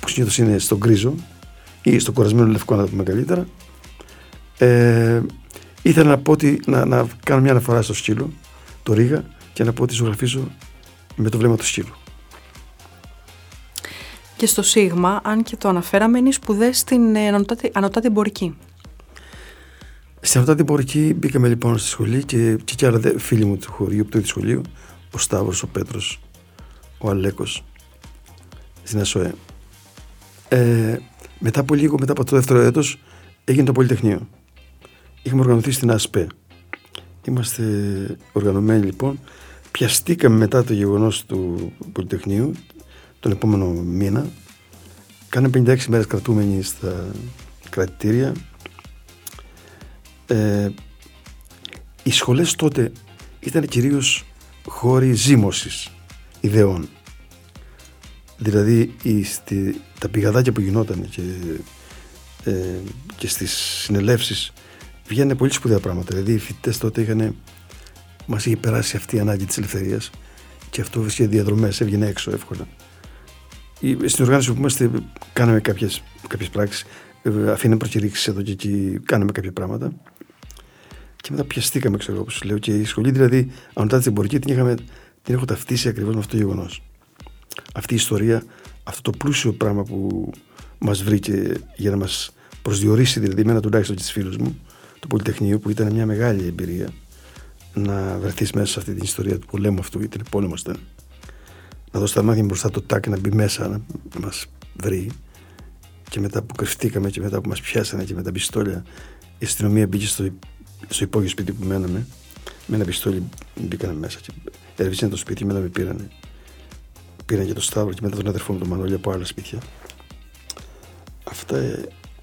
που συνήθως είναι στον γκρίζο ή στον κορασμένο λευκό, να το πούμε καλύτερα, ήθελα να πω ότι να κάνω μια αναφορά στο σκύλο, το Ρήγα, και να πω ότι ζωγραφίζω με το βλέμμα του σκύλου. Και στο Σίγμα, αν και το αναφέραμε, είναι οι σπουδές στην Ανωτάτη Εμπορική. Στην Ανωτάτη Εμπορική μπήκαμε λοιπόν στη σχολή και άλλα φίλοι μου του χωριού, του ίδιου σχολείου, ο Σταύρος, ο Πέτρος, ο Αλέκος, στην ΑΣΟΕΕ. Μετά από λίγο, μετά από το δεύτερο έτος, έγινε το Πολυτεχνείο. Είχαμε οργανωθεί στην ΑΣΠΕ. Είμαστε οργανωμένοι λοιπόν. Πιαστήκαμε μετά το γεγονός του Πολυτεχνείου, τον επόμενο μήνα. Κάναμε 56 μέρες κρατούμενοι στα κρατητήρια. Οι σχολές τότε ήταν κυρίως χώροι ζύμωσης ιδεών. Δηλαδή τα πηγαδάκια που γινόταν και στις συνελεύσεις βγαίνανε πολύ σπουδαία πράγματα. Δηλαδή οι φοιτητές τότε μας είχε περάσει αυτή η ανάγκη της ελευθερίας και αυτό βρίσκε διαδρομές, έβγαινε έξω εύκολα. Στην οργάνωση που είμαστε κάναμε κάποιες πράξεις, αφήναμε προκηρύξεις εδώ και εκεί, κάναμε κάποια πράγματα. Και μετά πιαστήκαμε, ξέρω, όπως λέω, και η σχολή, δηλαδή, ανωτά της εμπορική, την έχω ταυτίσει ακριβώς με αυτό το γεγονός. Αυτή η ιστορία, αυτό το πλούσιο πράγμα που μας βρήκε για να μας προσδιορίσει, δηλαδή, εμένα τουλάχιστον και τις φίλους μου, το Πολυτεχνείο, που ήταν μια μεγάλη εμπειρία, να βρεθείς μέσα σε αυτή την ιστορία του πολέμου αυτού, γιατί είναι πόλεμος ήταν. Να δώσει τα μάτια μπροστά το τάκ, να μπει μέσα, να μας βρει. Και μετά που κρυφτήκαμε και μετά που μας πιάσανε και με τα πιστόλια, η αστυνομία μπήκε στο υπόγειο σπίτι που μέναμε. Με ένα πιστόλι μπήκανε μέσα και ερευνήσανε το σπίτι, μετά με πήρανε. Πήραν και τον Σταύρο και μετά τον αδερφό μου τον Μανώλη από άλλα σπίτια. Αυτά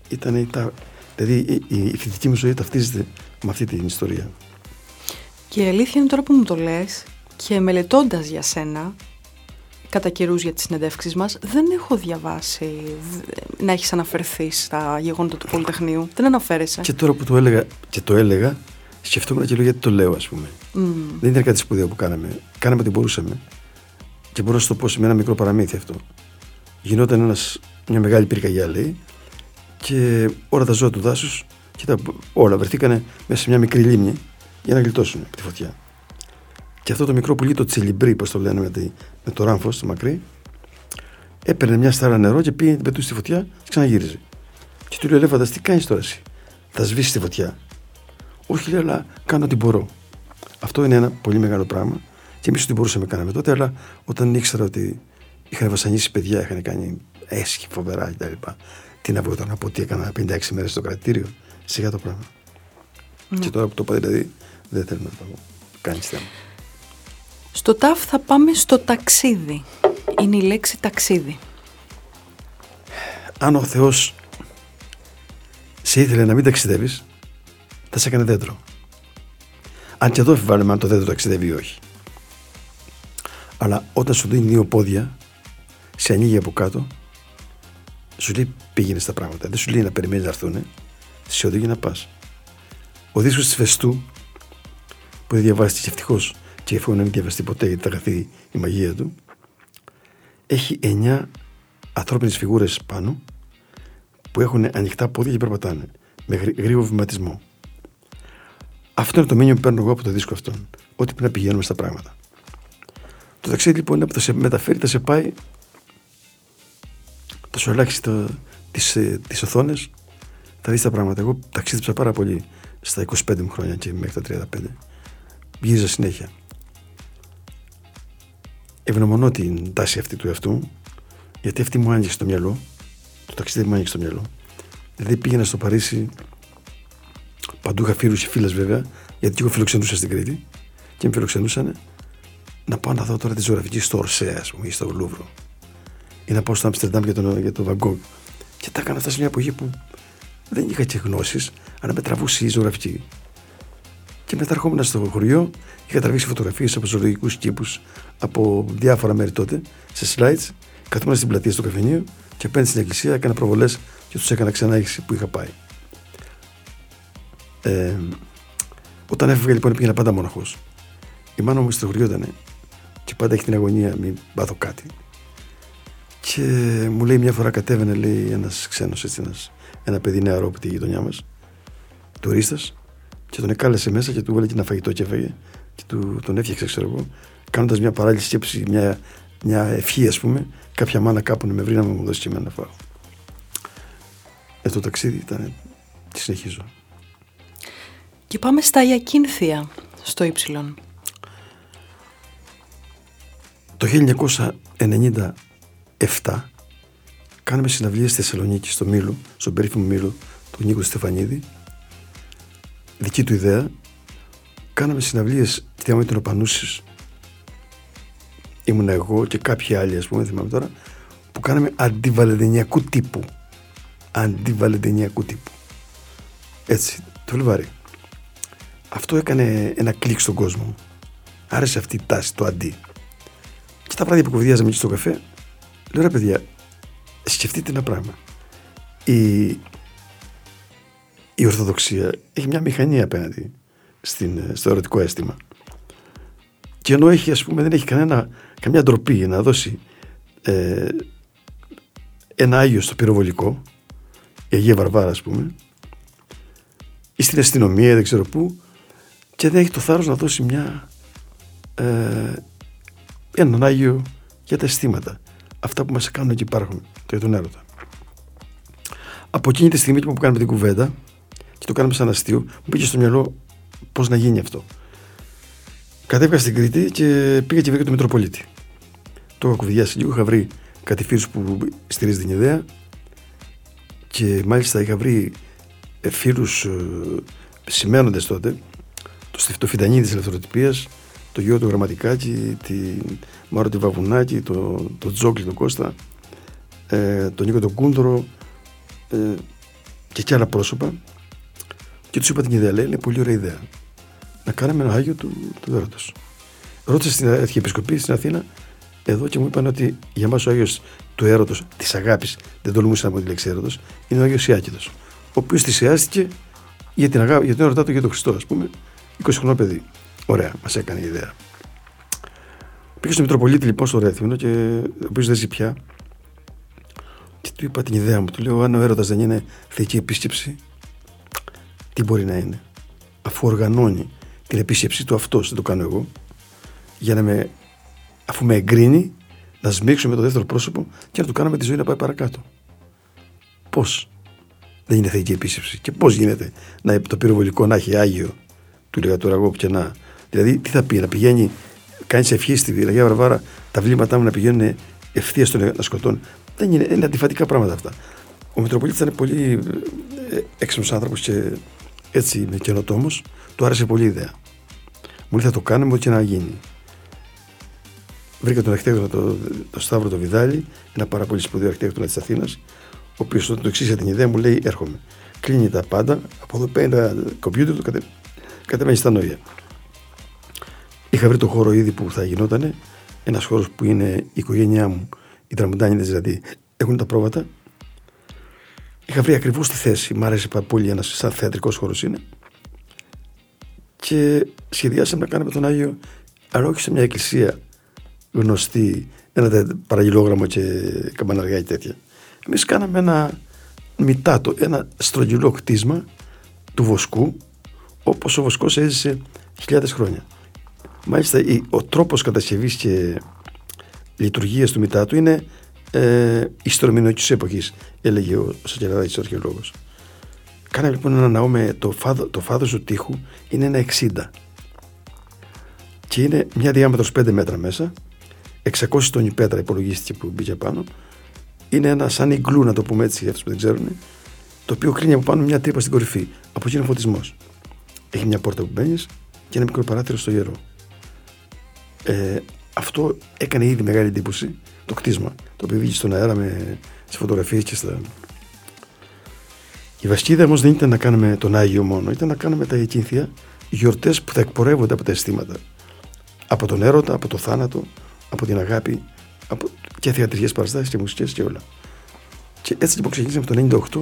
ήταν τα. Δηλαδή η φοιτητική μου ζωή ταυτίζεται με αυτή την ιστορία. Και η αλήθεια είναι τώρα που μου το λες και μελετώντας για σένα, κατά καιρούς για τις συνεντεύξεις μας, δεν έχω διαβάσει να έχεις αναφερθεί στα γεγονότα του Πολυτεχνείου. Δεν αναφέρεσαι. Και τώρα που το έλεγα, σκεφτόμουν και λέω γιατί το λέω, ας πούμε. Δεν ήταν κάτι σπουδαίο που κάναμε. Κάναμε ό,τι μπορούσαμε. Και μπορώ να σου το πω σε ένα μικρό παραμύθι αυτό. Γινόταν μια μεγάλη πυρκαγιά, λέει, και όλα τα ζώα του δάσους και όλα βρεθήκανε μέσα σε μια μικρή λίμνη για να γλιτώσουν από τη φωτιά. Και αυτό το μικρό πουλί, το τσιλιμπρί, πώς το λένε με το ράμφος, το μακρύ, έπαιρνε μια στάρα νερό και πήγαινε, την πετούσε στη φωτιά και ξαναγύριζε. Και του λέει ο Ελέφαντας, τι κάνεις τώρα εσύ? Θα σβήσεις τη φωτιά? Όχι, λέει, αλλά κάνω ό,τι μπορώ. Αυτό είναι ένα πολύ μεγάλο πράγμα και εμείς ό,τι μπορούσαμε κάναμε τότε, αλλά όταν ήξερα ότι είχαν βασανίσει παιδιά, είχαν κάνει έσχη φοβερά κτλ. Τι να βγω τώρα να πω ότι έκανα 56 μέρες στο κρατήριο? Σιγά το πράγμα. Mm. Και τώρα που το είπα, δηλαδή, δεν θέλω να το κάνει θέμα. Στο ΤΑΦ θα πάμε στο ταξίδι. Είναι η λέξη ταξίδι. Αν ο Θεός σε ήθελε να μην ταξιδεύεις, θα σε έκανε δέντρο. Αν και εδώ αμφιβάλλουμε αν το δέντρο ταξιδεύει ή όχι. Αλλά όταν σου δίνει δύο πόδια, σε ανοίγει από κάτω, σου λέει πήγαινε στα πράγματα. Δεν σου λέει να περιμένεις να έρθουνε, σε οδηγεί να πας. Ο δίσκος της Βεστού, που δεν διαβάστηκε ευτυχώς, και εύχομαι να μην διαβαστεί ποτέ γιατί θα χαθεί η μαγεία του, έχει 9 ανθρώπινες φιγούρες πάνω που έχουν ανοιχτά πόδια και περπατάνε με γρήγορο βηματισμό. Αυτό είναι το μήνυμα που παίρνω εγώ από το δίσκο αυτόν, ότι πρέπει να πηγαίνουμε στα πράγματα. Το ταξίδι λοιπόν είναι που θα σε μεταφέρει, θα σε πάει, θα σου αλλάξει τις οθόνες, θα δεις τα πράγματα. Εγώ ταξίδεψα πάρα πολύ στα 25 μου χρόνια και μέχρι τα 35. Γύριζα συνέχεια. Ευγνωμονώ την τάση αυτή του εαυτού, γιατί αυτή μου άνοιξε το μυαλό. Το ταξίδι μου άνοιξε το μυαλό. Δηλαδή πήγαινα στο Παρίσι, παντού είχα φίλους και φίλες βέβαια, γιατί και εγώ φιλοξενούσα στην Κρήτη και με φιλοξενούσανε, να πάω να δω τώρα τη ζωγραφική στο Ορσέα, ας πούμε, ή στο Λούβρο, ή να πάω στο Άμστερνταμ για το Βαγκόγκ. Και τα έκανα αυτά σε μια εποχή που δεν είχα και γνώσεις, αλλά με τραβούσε η ζωγραφική. Και μετά ερχόμουν στο χωριό, είχα τραβήξει φωτογραφίες από ζωολογικούς κήπους από διάφορα μέρη τότε, σε slides. Καθόμουν στην πλατεία στο καφενείο και απέναντι στην εκκλησία έκανα προβολές και τους έκανα ξανά που είχα πάει. Όταν έφευγα λοιπόν πήγαινα πάντα μοναχός. Η μάνα μου στενοχωριότανε και πάντα έχει την αγωνία μην πάθω κάτι. Και μου λέει μια φορά κατέβαινε, λέει, ένας ξένος, ένα παιδί νεαρό από τη γειτονιά μας, τουρίστας. Και τον εκάλεσε μέσα και του έβαλε και ένα φαγητό και έφαγε. Και τον έφτιαξε, ξέρω εγώ, κάνοντας μια παράλληλη σκέψη, μια ευχή, ας πούμε. Κάποια μάνα κάπου να με βρει να μου δώσει και εμένα να φάω. Το ταξίδι ήταν. Τη συνεχίζω. Και πάμε στα Ιακίνθια, στο Ύψιλον. Το 1997 Κάναμε συναυλίες στη Θεσσαλονίκη, στο Μήλο, στον περίφημο Μήλο, του Νίκου Στεφανίδη. Δική του ιδέα. Κάναμε συναυλίες τη διάμετρο των Οπανούσης. Ήμουν εγώ και κάποιοι άλλοι, ας πούμε, θυμάμαι τώρα, που κάναμε αντιβαλεντινιακού τύπου. Αντιβαλεντινιακού τύπου. Έτσι, το Φλεβάρι. Αυτό έκανε ένα κλικ στον κόσμο. Άρεσε αυτή η τάση, το αντί. Και τα βράδια που κουβεντιάζαμε εκεί στο καφέ, λέω ρε παιδιά, σκεφτείτε ένα πράγμα. Η Ορθοδοξία έχει μια μηχανή απέναντι στο ερωτικό αίσθημα. Και ενώ έχει, ας πούμε, δεν έχει καμιά ντροπή να δώσει ένα Άγιο στο πυροβολικό, η Αγία Βαρβάρα, ας πούμε, ή στην αστυνομία, δεν ξέρω πού, και δεν έχει το θάρρος να δώσει έναν Άγιο για τα αισθήματα. Αυτά που μας κάνουν και υπάρχουν, το για τον έρωτα. Από εκείνη τη στιγμή που κάναμε την κουβέντα και το κάναμε σαν αστείο, μου πήγε στο μυαλό πώς να γίνει αυτό. Κατέβηκα στην Κρήτη και πήγα και βρήκα τον Μητροπολίτη. Το είχα κουβεντιάσει λίγο, είχα βρει κάτι φίλους που στηρίζει την ιδέα και μάλιστα είχα βρει φίλους σημαίνοντες τότε, το Φιντανίδη της Ελευθεροτυπίας, το γιο του Γραμματικάκη, τη Μάρο τη Βαβουνάκη, το Τζόκλι τον Κώστα, τον Νίκο τον Κούντρο και άλλα πρόσωπα. Και τους είπα την ιδέα, λέει, είναι πολύ ωραία ιδέα. Να κάναμε ένα Άγιο του Δέρατος. Ρώτησα στην Αρχιεπισκοπή στην Αθήνα, εδώ, και μου είπαν ότι για μας ο Άγιος του έρωτος, της αγάπης, δεν τολμούσα να πω τη λέξη έρωτος, είναι ο Άγιος Ιάκηδος, ο οποίος θυσιάστηκε για την αγάπη, για τον έρωτά του, για τον Χριστό, ας πούμε, 20 χρονών παιδί. Ωραία, μας έκανε η ιδέα. Πήγα στον Μητροπολίτη λοιπόν στο Ρέθυμνο, και ο οποίος δεν ζει πια, και του είπα την ιδέα μου. Του λέω: αν ο έρωτας δεν είναι θεϊκή επίσκεψη, τι μπορεί να είναι? Αφού οργανώνει την επίσκεψη του αυτός, δεν το κάνω εγώ, για να με, αφού με εγκρίνει, να σμίξω με το δεύτερο πρόσωπο και να του κάνουμε τη ζωή να πάει παρακάτω. Πώς δεν είναι θεϊκή επίσκεψη? Και πώς γίνεται να, το πυροβολικό να έχει Άγιο, του λέγα τώρα εγώ, και να. Δηλαδή, τι θα πει, να πηγαίνει, κάνεις ευχή στη Αγία Βαρβάρα, τα βλήματά μου να πηγαίνουν ευθείας στον σκοτώνει. Δεν είναι αντιφατικά πράγματα αυτά. Ο Μητροπολίτης ήταν πολύ έξυπνος άνθρωπος και έτσι είναι καινοτόμος, του άρεσε πολύ η ιδέα. Μου λέει: θα το κάνουμε ό,τι να γίνει. Βρήκα τον αρχιτέκτονα, τον Σταύρο τον Βιδάλη, ένα πάρα πολύ σπουδαίο αρχιτέκτονα της Αθήνας, ο οποίος όταν του εξήγησε την ιδέα μου λέει: έρχομαι. Κλείνει τα πάντα, από εδώ παίρνει ένα κομπιούτερ, το κατεβαίνει στα Ανώγεια. Είχα βρει το χώρο ήδη που θα γινότανε, ένας χώρος που είναι η οικογένειά μου, οι Δραμουντάνιδες δηλαδή, έχουν τα πρόβατα. Είχα βρει ακριβώς τη θέση, μου άρεσε πολύ, ένας σαν θεατρικός χώρος είναι. Και σχεδιάσαμε να κάνουμε τον Άγιο, αλλά όχι σε μια εκκλησία γνωστή, ένα παραγγυλόγραμμο και καμπαναριά και τέτοια. Εμείς κάναμε ένα μητάτο, ένα στρογγυλό κτίσμα του βοσκού, όπως ο βοσκός έζησε χιλιάδες χρόνια. Μάλιστα, ο τρόπος κατασκευής και λειτουργίας του μητάτου είναι ιστρομινωικής εποχής, έλεγε ο Σακελαράκης ο αρχαιολόγος. Κάνα λοιπόν ένα ναό με το φάδος του τοίχου είναι ένα 60 και είναι μια διάμετρος 5 μέτρα μέσα, 600 τόνι πέτρα υπολογίστηκε που μπήκε πάνω, είναι ένα σαν ιγκλού, να το πούμε έτσι για αυτούς που δεν ξέρουν, το οποίο κρίνει από πάνω μια τρύπα στην κορυφή, από εκεί είναι φωτισμός. Έχει μια πόρτα που μπαίνεις και ένα μικρό παράθυρο στο ιερό. Αυτό έκανε ήδη μεγάλη εντύπωση, το κτίσμα, το οποίο βγήκε στον αέρα σε φωτογραφίες και στα... Η βασική ιδέα όμως δεν ήταν να κάνουμε τον Άγιο μόνο, ήταν να κάνουμε τα εγκύνθια γιορτές που θα εκπορεύονται από τα αισθήματα. Από τον έρωτα, από το θάνατο, από την αγάπη, και θεατρικές παραστάσεις και μουσικές και όλα. Και έτσι λοιπόν ξεκίνησαμε το 1998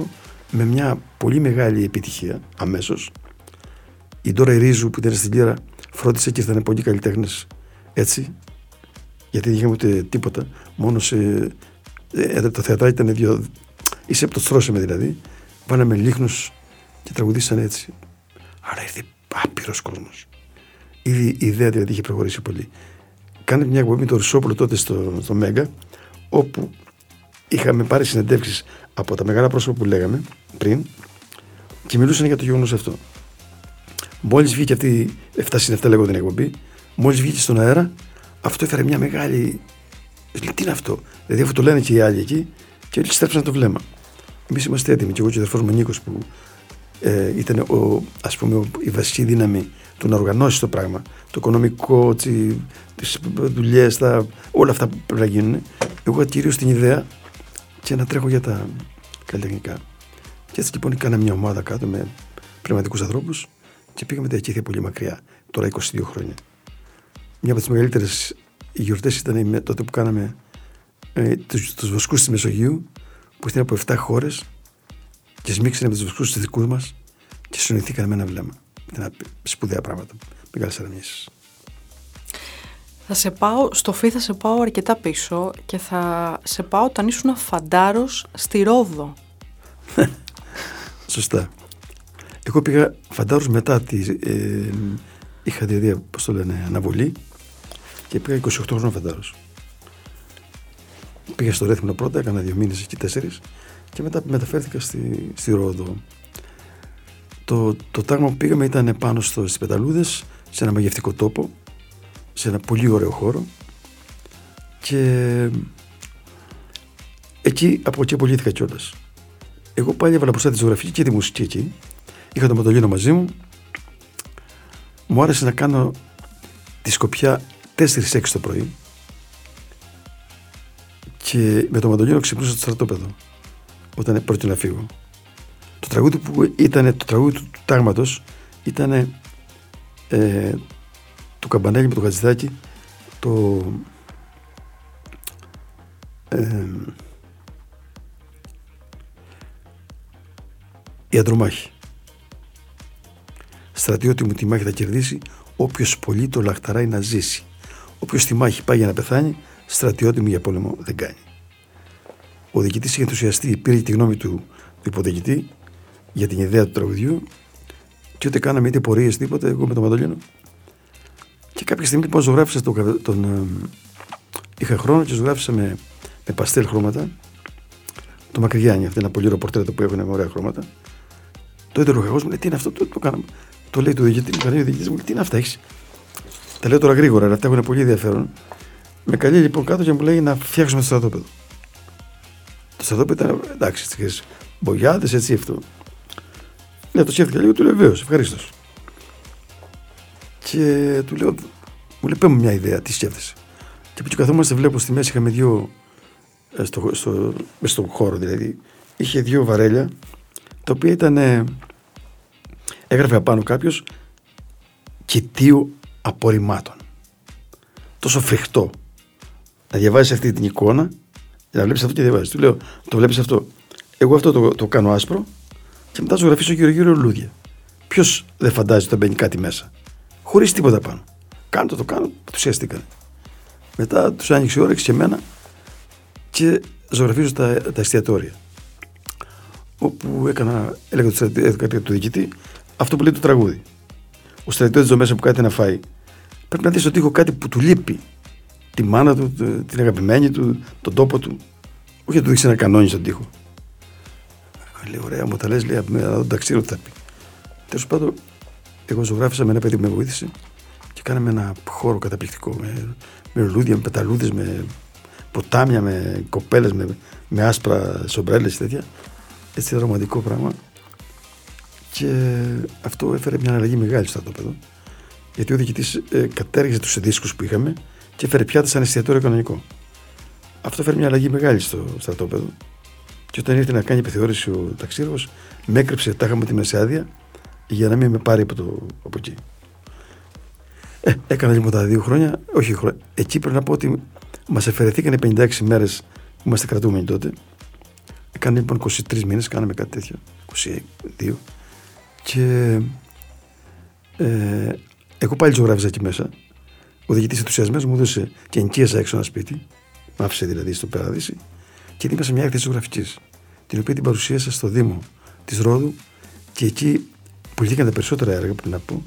με μια πολύ μεγάλη επιτυχία αμέσως. Η Ντόρα Ρίζου που ήταν στην Λύρα φρόντισε και ήρθαν πολλοί καλλιτέχνες έτσι, γιατί δεν είχαμε ούτε τίποτα, μόνο σε. Το θεατράκι ήταν δύο. Είσαι από το στρώσαμε δηλαδή. Πάναμε λίχνους και τραγουδήσαν έτσι. Άρα ήρθε άπειρος κόσμος. Ήδη η ιδέα δηλαδή είχε προχωρήσει πολύ. Κάναμε μια εκπομπή με τον Ρισόπλου τότε στο Μέγκα, όπου είχαμε πάρει συνεντεύξεις από τα μεγάλα πρόσωπα που λέγαμε πριν και μιλούσαν για το γεγονός αυτό. Μόλις βγήκε αυτή, 7-7 λέγω την εκπομπή, μόλις βγήκε στον αέρα, αυτό έφερε μια μεγάλη. Τι είναι αυτό? Δηλαδή, αφού το λένε και οι άλλοι εκεί, και όλοι στρέψαν το βλέμμα. Εμείς είμαστε έτοιμοι, και εγώ και ο αδερφός μου Νίκος, που ήταν η βασική δύναμη του να οργανώσει το πράγμα, το οικονομικό, τις δουλειές, όλα αυτά που πρέπει να γίνουν. Εγώ κυρίως την ιδέα και να τρέχω για τα καλλιτεχνικά. Και έτσι λοιπόν κάνα μια ομάδα κάτω με πνευματικούς ανθρώπους και πήγαμε τα Εκήθια πολύ μακριά, τώρα 22 χρόνια. Μια από τις μεγαλύτερες γιορτές ήταν τότε που κάναμε τους βοσκούς της Μεσογείου, που ήρθαν από 7 χώρες και σμίξανε με τους βοσκούς τους δικούς μας και συνοηθήκανε με ένα βλέμμα. Ήταν σπουδαία πράγματα, μεγάλες αναμνήσεις. Στο φι θα σε πάω αρκετά πίσω και θα σε πάω όταν ήσουν φαντάρος στη Ρόδο. Σωστά. Εγώ πήγα φαντάρος μετά είχα διαδία, πώς το λένε, αναβολή, και πήγα 28 χρόνια φαντάρος. Πήγα στο Ρέθυμνο πρώτα, έκανα 2 μήνες εκεί, 4, και μετά μεταφέρθηκα στη Ρόδο. Το τάγμα που πήγαμε ήταν πάνω στις Πεταλούδες, σε ένα μαγευτικό τόπο, σε ένα πολύ ωραίο χώρο, και από εκεί απολύθηκα κιόλας. Εγώ πάλι έβαλα μπροστά τη ζωγραφική και τη μουσική εκεί. Είχα το ματωλίνο μαζί μου. Μου άρεσε να κάνω τη Σκοπιά 4-6 το πρωί και με το ματωλίνο ξυπνούσα στο στρατόπεδο όταν πρόκειται να φύγω. Το τραγούδι που ήταν το τραγούδι του τάγματος ήταν του Καμπανέλη με το Χατζιδάκη, το η αντρομάχη. Στρατιώτη μου, τη μάχη θα κερδίσει όποιος πολύ το λαχταράει να ζήσει. Όποιος τη μάχη πάει για να πεθάνει, στρατιώτη μου για πόλεμο δεν κάνει. Ο διοικητής είχε ενθουσιαστεί, πήρε τη γνώμη του υποδιοικητή για την ιδέα του τραγουδιού, και ούτε κάναμε είτε πορείες τίποτα, εγώ με τον Μαντολίνο. Και κάποια στιγμή λοιπόν ζωγράφισα είχα χρόνο και ζωγράφισα με παστέλ χρώματα το Μακρυγιάννη. Αυτό είναι ένα πολύ ωραίο πορτρέτο που έχουν με ωραία χρώματα. Το είδε ο λογαγός μου, λέει, τι είναι αυτό, το κάναμε. Το λέει του διοικητή, μου λέει, τι είναι αυτά, έχεις. Τα λέω τώρα γρήγορα, αλλά αυτά έχουν πολύ ενδιαφέρον. Με καλεί λοιπόν κάτω και μου λέει να φτιάξουμε το στρατόπεδο. Το στρατόπεδο ήταν εντάξει, τις μπογιάδες, έτσι αυτό. Ναι, το σκέφτηκα λίγο, του λέω βεβαίως, ευχαρίστως. Και του λέω, μου λέει, πέ μου μια ιδέα, τι σκέφτεσαι. Και που καθόμαστε, βλέπω στη μέση είχαμε δύο. Στον χώρο δηλαδή, είχε 2 βαρέλια, τα οποία ήταν έγραφε απάνω κάποιος κοιτίου απορριμμάτων. Τόσο φρικτό να διαβάζεις αυτή την εικόνα, να βλέπεις αυτό και διαβάζεις. Του λέω, το βλέπεις αυτό. Εγώ αυτό το κάνω άσπρο και μετά ζωγραφίσω γύρω-γύρω λουλούδια. Ποιος δεν φαντάζει όταν μπαίνει κάτι μέσα, χωρίς τίποτα πάνω. Κάνω το κάνω, τους έστηκαν. Μετά τους άνοιξε η όρεξη και εμένα, και ζωγραφίζω τα εστιατόρια. Όπου έλεγα του διοικητή αυτό που λέει το τραγούδι. Ο στρατιώτης εδώ μέσα που κάτι να φάει. Πρέπει να δεις ότι έχω κάτι που του λείπει. Τη μάνα του, την αγαπημένη του, τον τόπο του. Όχι να του δείξει ένα κανόνι στον τοίχο. Λέει, ωραία, μου τα λες, λέει, δεν τα ξέρω τι θα πει. Τέλος πάντων, εγώ ζωγράφισα με ένα παιδί που με βοήθησε και κάναμε ένα χώρο καταπληκτικό. Με λουλούδια, με πεταλούδες, με ποτάμια, με κοπέλες, με άσπρα σομπρέλες και τέτοια. Έτσι ένα ρομαντικό πράγμα. Και αυτό έφερε μια αλλαγή μεγάλη στο στρατόπεδο. Γιατί ο διοικητής κατέργησε τους δίσκους που είχαμε και έφερε πιάτα σαν εστιατόριο κανονικό. Αυτό έφερε μια αλλαγή μεγάλη στο στρατόπεδο. Και όταν ήρθε να κάνει επιθεώρηση ο ταξίρχος, με έκρυψε τάχα μου τη μεσάδια για να μην με πάρει από εκεί. Έκανα λοιπόν τα 2 χρόνια. Όχι, εκεί πρέπει να πω ότι μας εφαιρεθήκανε 56 μέρες που είμαστε κρατούμενοι τότε. Έκανε λοιπόν 23 μήνες, κάναμε κάτι τέτοιο, 22. Και εγώ πάλι ζωγράφιζα εκεί μέσα. Ο διοικητής ενθουσιασμένος μου έδωσε και ενοικίασα έξω ένα σπίτι. Μ' άφησε δηλαδή στο Περαδείσι και ετοίμασα μια έκθεση ζωγραφικής, την οποία την παρουσίασα στο Δήμο της Ρόδου, και εκεί πουλήθηκαν τα περισσότερα έργα, πρέπει να πω.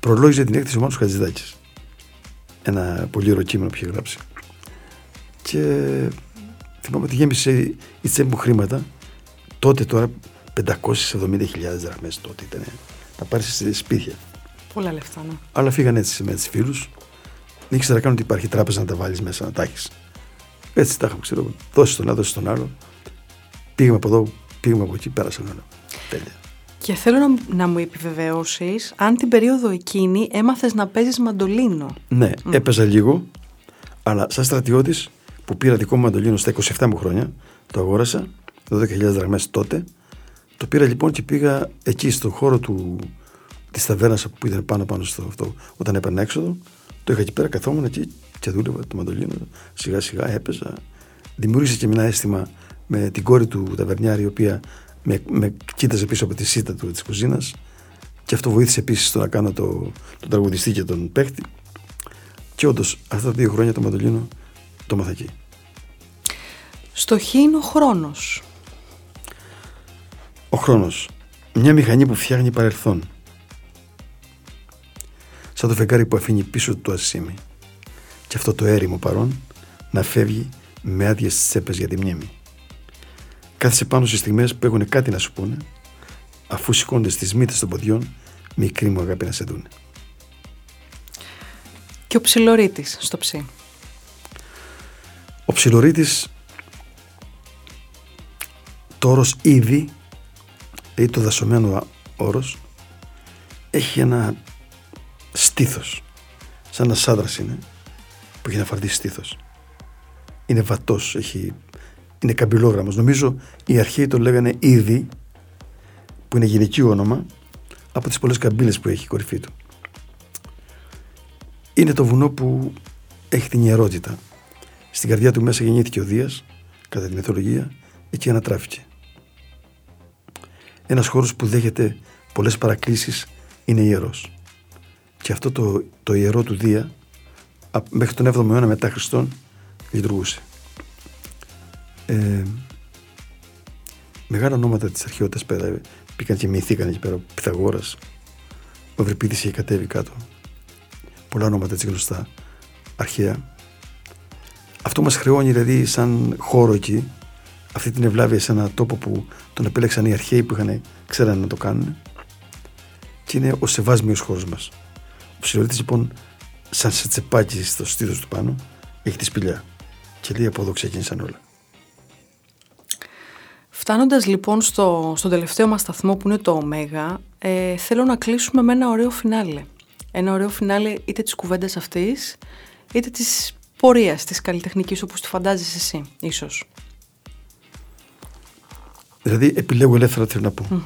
Προλόγιζε την έκθεση ο Μάνος Χατζιδάκης. Ένα πολύ ωραίο κείμενο που είχε γράψει. Και θυμάμαι ότι γέμισε η τσέπη μου χρήματα. Τότε τώρα 570.000 δραχμές τότε ήταν. Να πάρει σε σπίτια. Πολλά λεφτά, ναι. Αλλά φύγανε έτσι με τους φίλους. Δεν ήξερα καν ότι υπάρχει τράπεζα να τα βάλεις μέσα, να τα έχεις. Έτσι τα είχαμε, ξέρω. Δώσει τον ένα, δώσει τον άλλο. Πήγαμε από εδώ, πήγαμε από εκεί, πέρασαν όλα. Τέλεια. Και θέλω να μου επιβεβαιώσεις αν την περίοδο εκείνη έμαθες να παίζεις μαντολίνο. Ναι, έπαιζα λίγο, αλλά σαν στρατιώτης που πήρα δικό μου μαντολίνο στα 27 μου χρόνια, το αγόρασα, 12.000 δραχμές τότε. Το πήρα λοιπόν και πήγα εκεί στον χώρο της ταβέρνας που ήταν πάνω στο αυτό, όταν έπαιρνα έξοδο. Το είχα εκεί πέρα, καθόμουν εκεί και δούλευα το μαντολίνο. Σιγά σιγά έπαιζα. Δημιούργησε και ένα αίσθημα με την κόρη του ταβερνιάρη, η οποία με κοίταζε πίσω από τη σίτα του της κουζίνας, και αυτό βοήθησε επίσης στο να κάνω τον τραγουδιστή και τον παίχτη. Και όντως αυτά τα 2 χρόνια το μαντολίνο το μάθα εκεί. Στο χ είναι ο χρόνος. Ο χρόνος. Μια μηχανή που φτιάχνει παρελθόν. Σαν το φεγγάρι που αφήνει πίσω του ασήμι. Και αυτό το έρημο παρόν να φεύγει με άδειες τσέπες για τη μνήμη. Κάθεσε πάνω στις στιγμές που έχουν κάτι να σου πούνε, αφού σηκώνονται στις μύτες των ποδιών, μικρή μου αγάπη να σε δούνε. Και ο Ψηλορείτης στο ψι. Ο Ψηλορείτης, το όρος ήδη, ή το δασωμένο όρος, έχει ένα στήθος, σαν ένας άντρας είναι, που έχει να φαρδίσει στήθος. Είναι βατός, είναι καμπυλόγραμμος. Νομίζω οι αρχαίοι τον λέγανε Ήδη, που είναι γυναικείο όνομα, από τις πολλές καμπύλες που έχει η κορυφή του. Είναι το βουνό που έχει την ιερότητα. Στην καρδιά του μέσα γεννήθηκε ο Δίας, κατά τη μυθολογία, εκεί ανατράφηκε. Ένας χώρος που δέχεται πολλές παρακλήσεις, είναι ιερός. Και αυτό το ιερό του Δία, μέχρι τον 7ο αιώνα μετά Χριστόν, λειτουργούσε. Μεγάλα ονόματα της αρχαιότητας πέρα πήγαν και μυηθήκαν εκεί πέρα. Ο Πυθαγόρας, ο Βρυπίτης είχε κατέβει κάτω. Πολλά ονόματα έτσι γνωστά αρχαία. Αυτό μας χρεώνει δηλαδή σαν χώρο εκεί, αυτή την ευλάβεια, σε ένα τόπο που τον επέλεξαν οι αρχαίοι που ξέρανε να το κάνουν, και είναι ο σεβάσμιος χώρος μας. Ο Ψηλορείτης λοιπόν, σαν σε τσεπάκι στο στήθος του πάνω, έχει τη σπηλιά και λέει από εδώ ξεκίνησαν όλα. Φτάνοντας λοιπόν στον τελευταίο μας σταθμό που είναι το Ωμέγα, θέλω να κλείσουμε με ένα ωραίο φινάλε. Ένα ωραίο φινάλε είτε της κουβέντας αυτής, είτε της πορείας της καλλιτεχνικής όπως τη φαντάζεσαι εσύ, ίσως. Δηλαδή επιλέγω ελεύθερα τι θέλω να πω.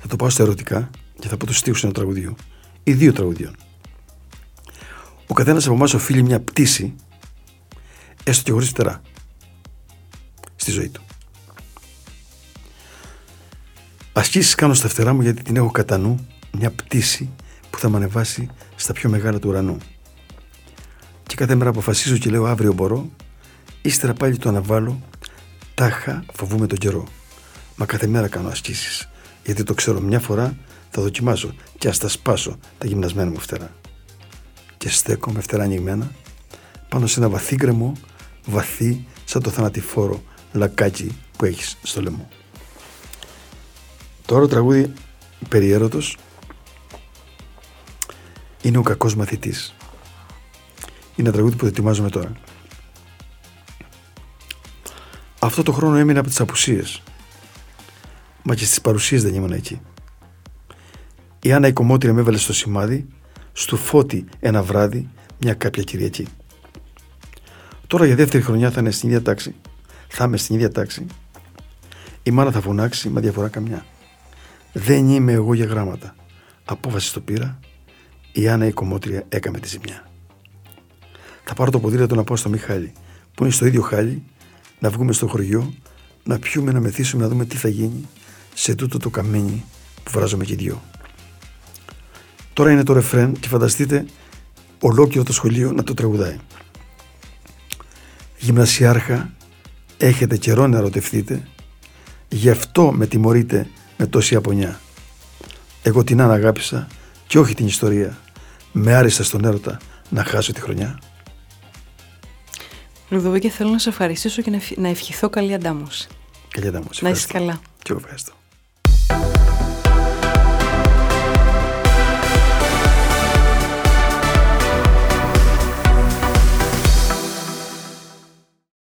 Θα το πάω στα ερωτικά και θα πω τους στίχους ενός τραγουδιού ή 2 τραγουδιών. Ο καθένας από εμάς οφείλει μια πτήση, έστω και χωρίς φτερά, στη ζωή του. Ασκήσεις κάνω στα φτερά μου γιατί την έχω κατά νου, μια πτήση που θα με ανεβάσει στα πιο μεγάλα του ουρανού. Και κάθε μέρα αποφασίζω και λέω αύριο μπορώ, ύστερα πάλι το αναβάλω, τάχα φοβούμαι τον καιρό. Μα κάθε μέρα κάνω ασκήσεις, γιατί το ξέρω, μια φορά θα δοκιμάσω και ας τα σπάσω τα γυμνασμένα μου φτερά. Και στέκομαι φτερά ανοιγμένα πάνω σε ένα βαθύ γκρεμό, βαθύ σαν το θανατηφόρο λακάκι που έχεις στο λαιμό. Το άλλο τραγούδι περί έρωτος είναι ο κακός μαθητής. Είναι ένα τραγούδι που ετοιμάζομαι τώρα. Αυτό το χρόνο έμεινα από τις απουσίες, μα και στις παρουσίες δεν ήμουν εκεί. Η Άννα η κομμότρια με έβαλε στο σημάδι, στο Φώτη ένα βράδυ, μια κάποια Κυριακή. Τώρα για δεύτερη χρονιά θα είναι στην ίδια τάξη. Θα είμαι στην ίδια τάξη. Η μάνα θα φωνάξει, μα διαφορά καμιά. Δεν είμαι εγώ για γράμματα. Απόφαση το πήρα. Η Άννα η κομμότρια έκαμε τη ζημιά. Θα πάρω το ποδήλατο να πάω στο Μιχάλη, που είναι στο ίδιο χάλι, να βγούμε στο χωριό, να πιούμε, να μεθύσουμε, να δούμε τι θα γίνει σε τούτο το καμίνι που βράζομαι και δυο. Τώρα είναι το ρεφρέν και φανταστείτε ολόκληρο το σχολείο να το τραγουδάει. Γυμνασιάρχα, έχετε καιρό να ερωτευτείτε, γι' αυτό με τιμωρείτε με τόση απονιά. Εγώ την Άννα αγάπησα και όχι την ιστορία. Με άριστα στον έρωτα να χάσω τη χρονιά. Λουδοβίκε, θέλω να σε ευχαριστήσω και να ευχηθώ καλή αντάμωση. Καλή αντάμωση. Να είσαι καλά. Και εγώ ευχαριστώ.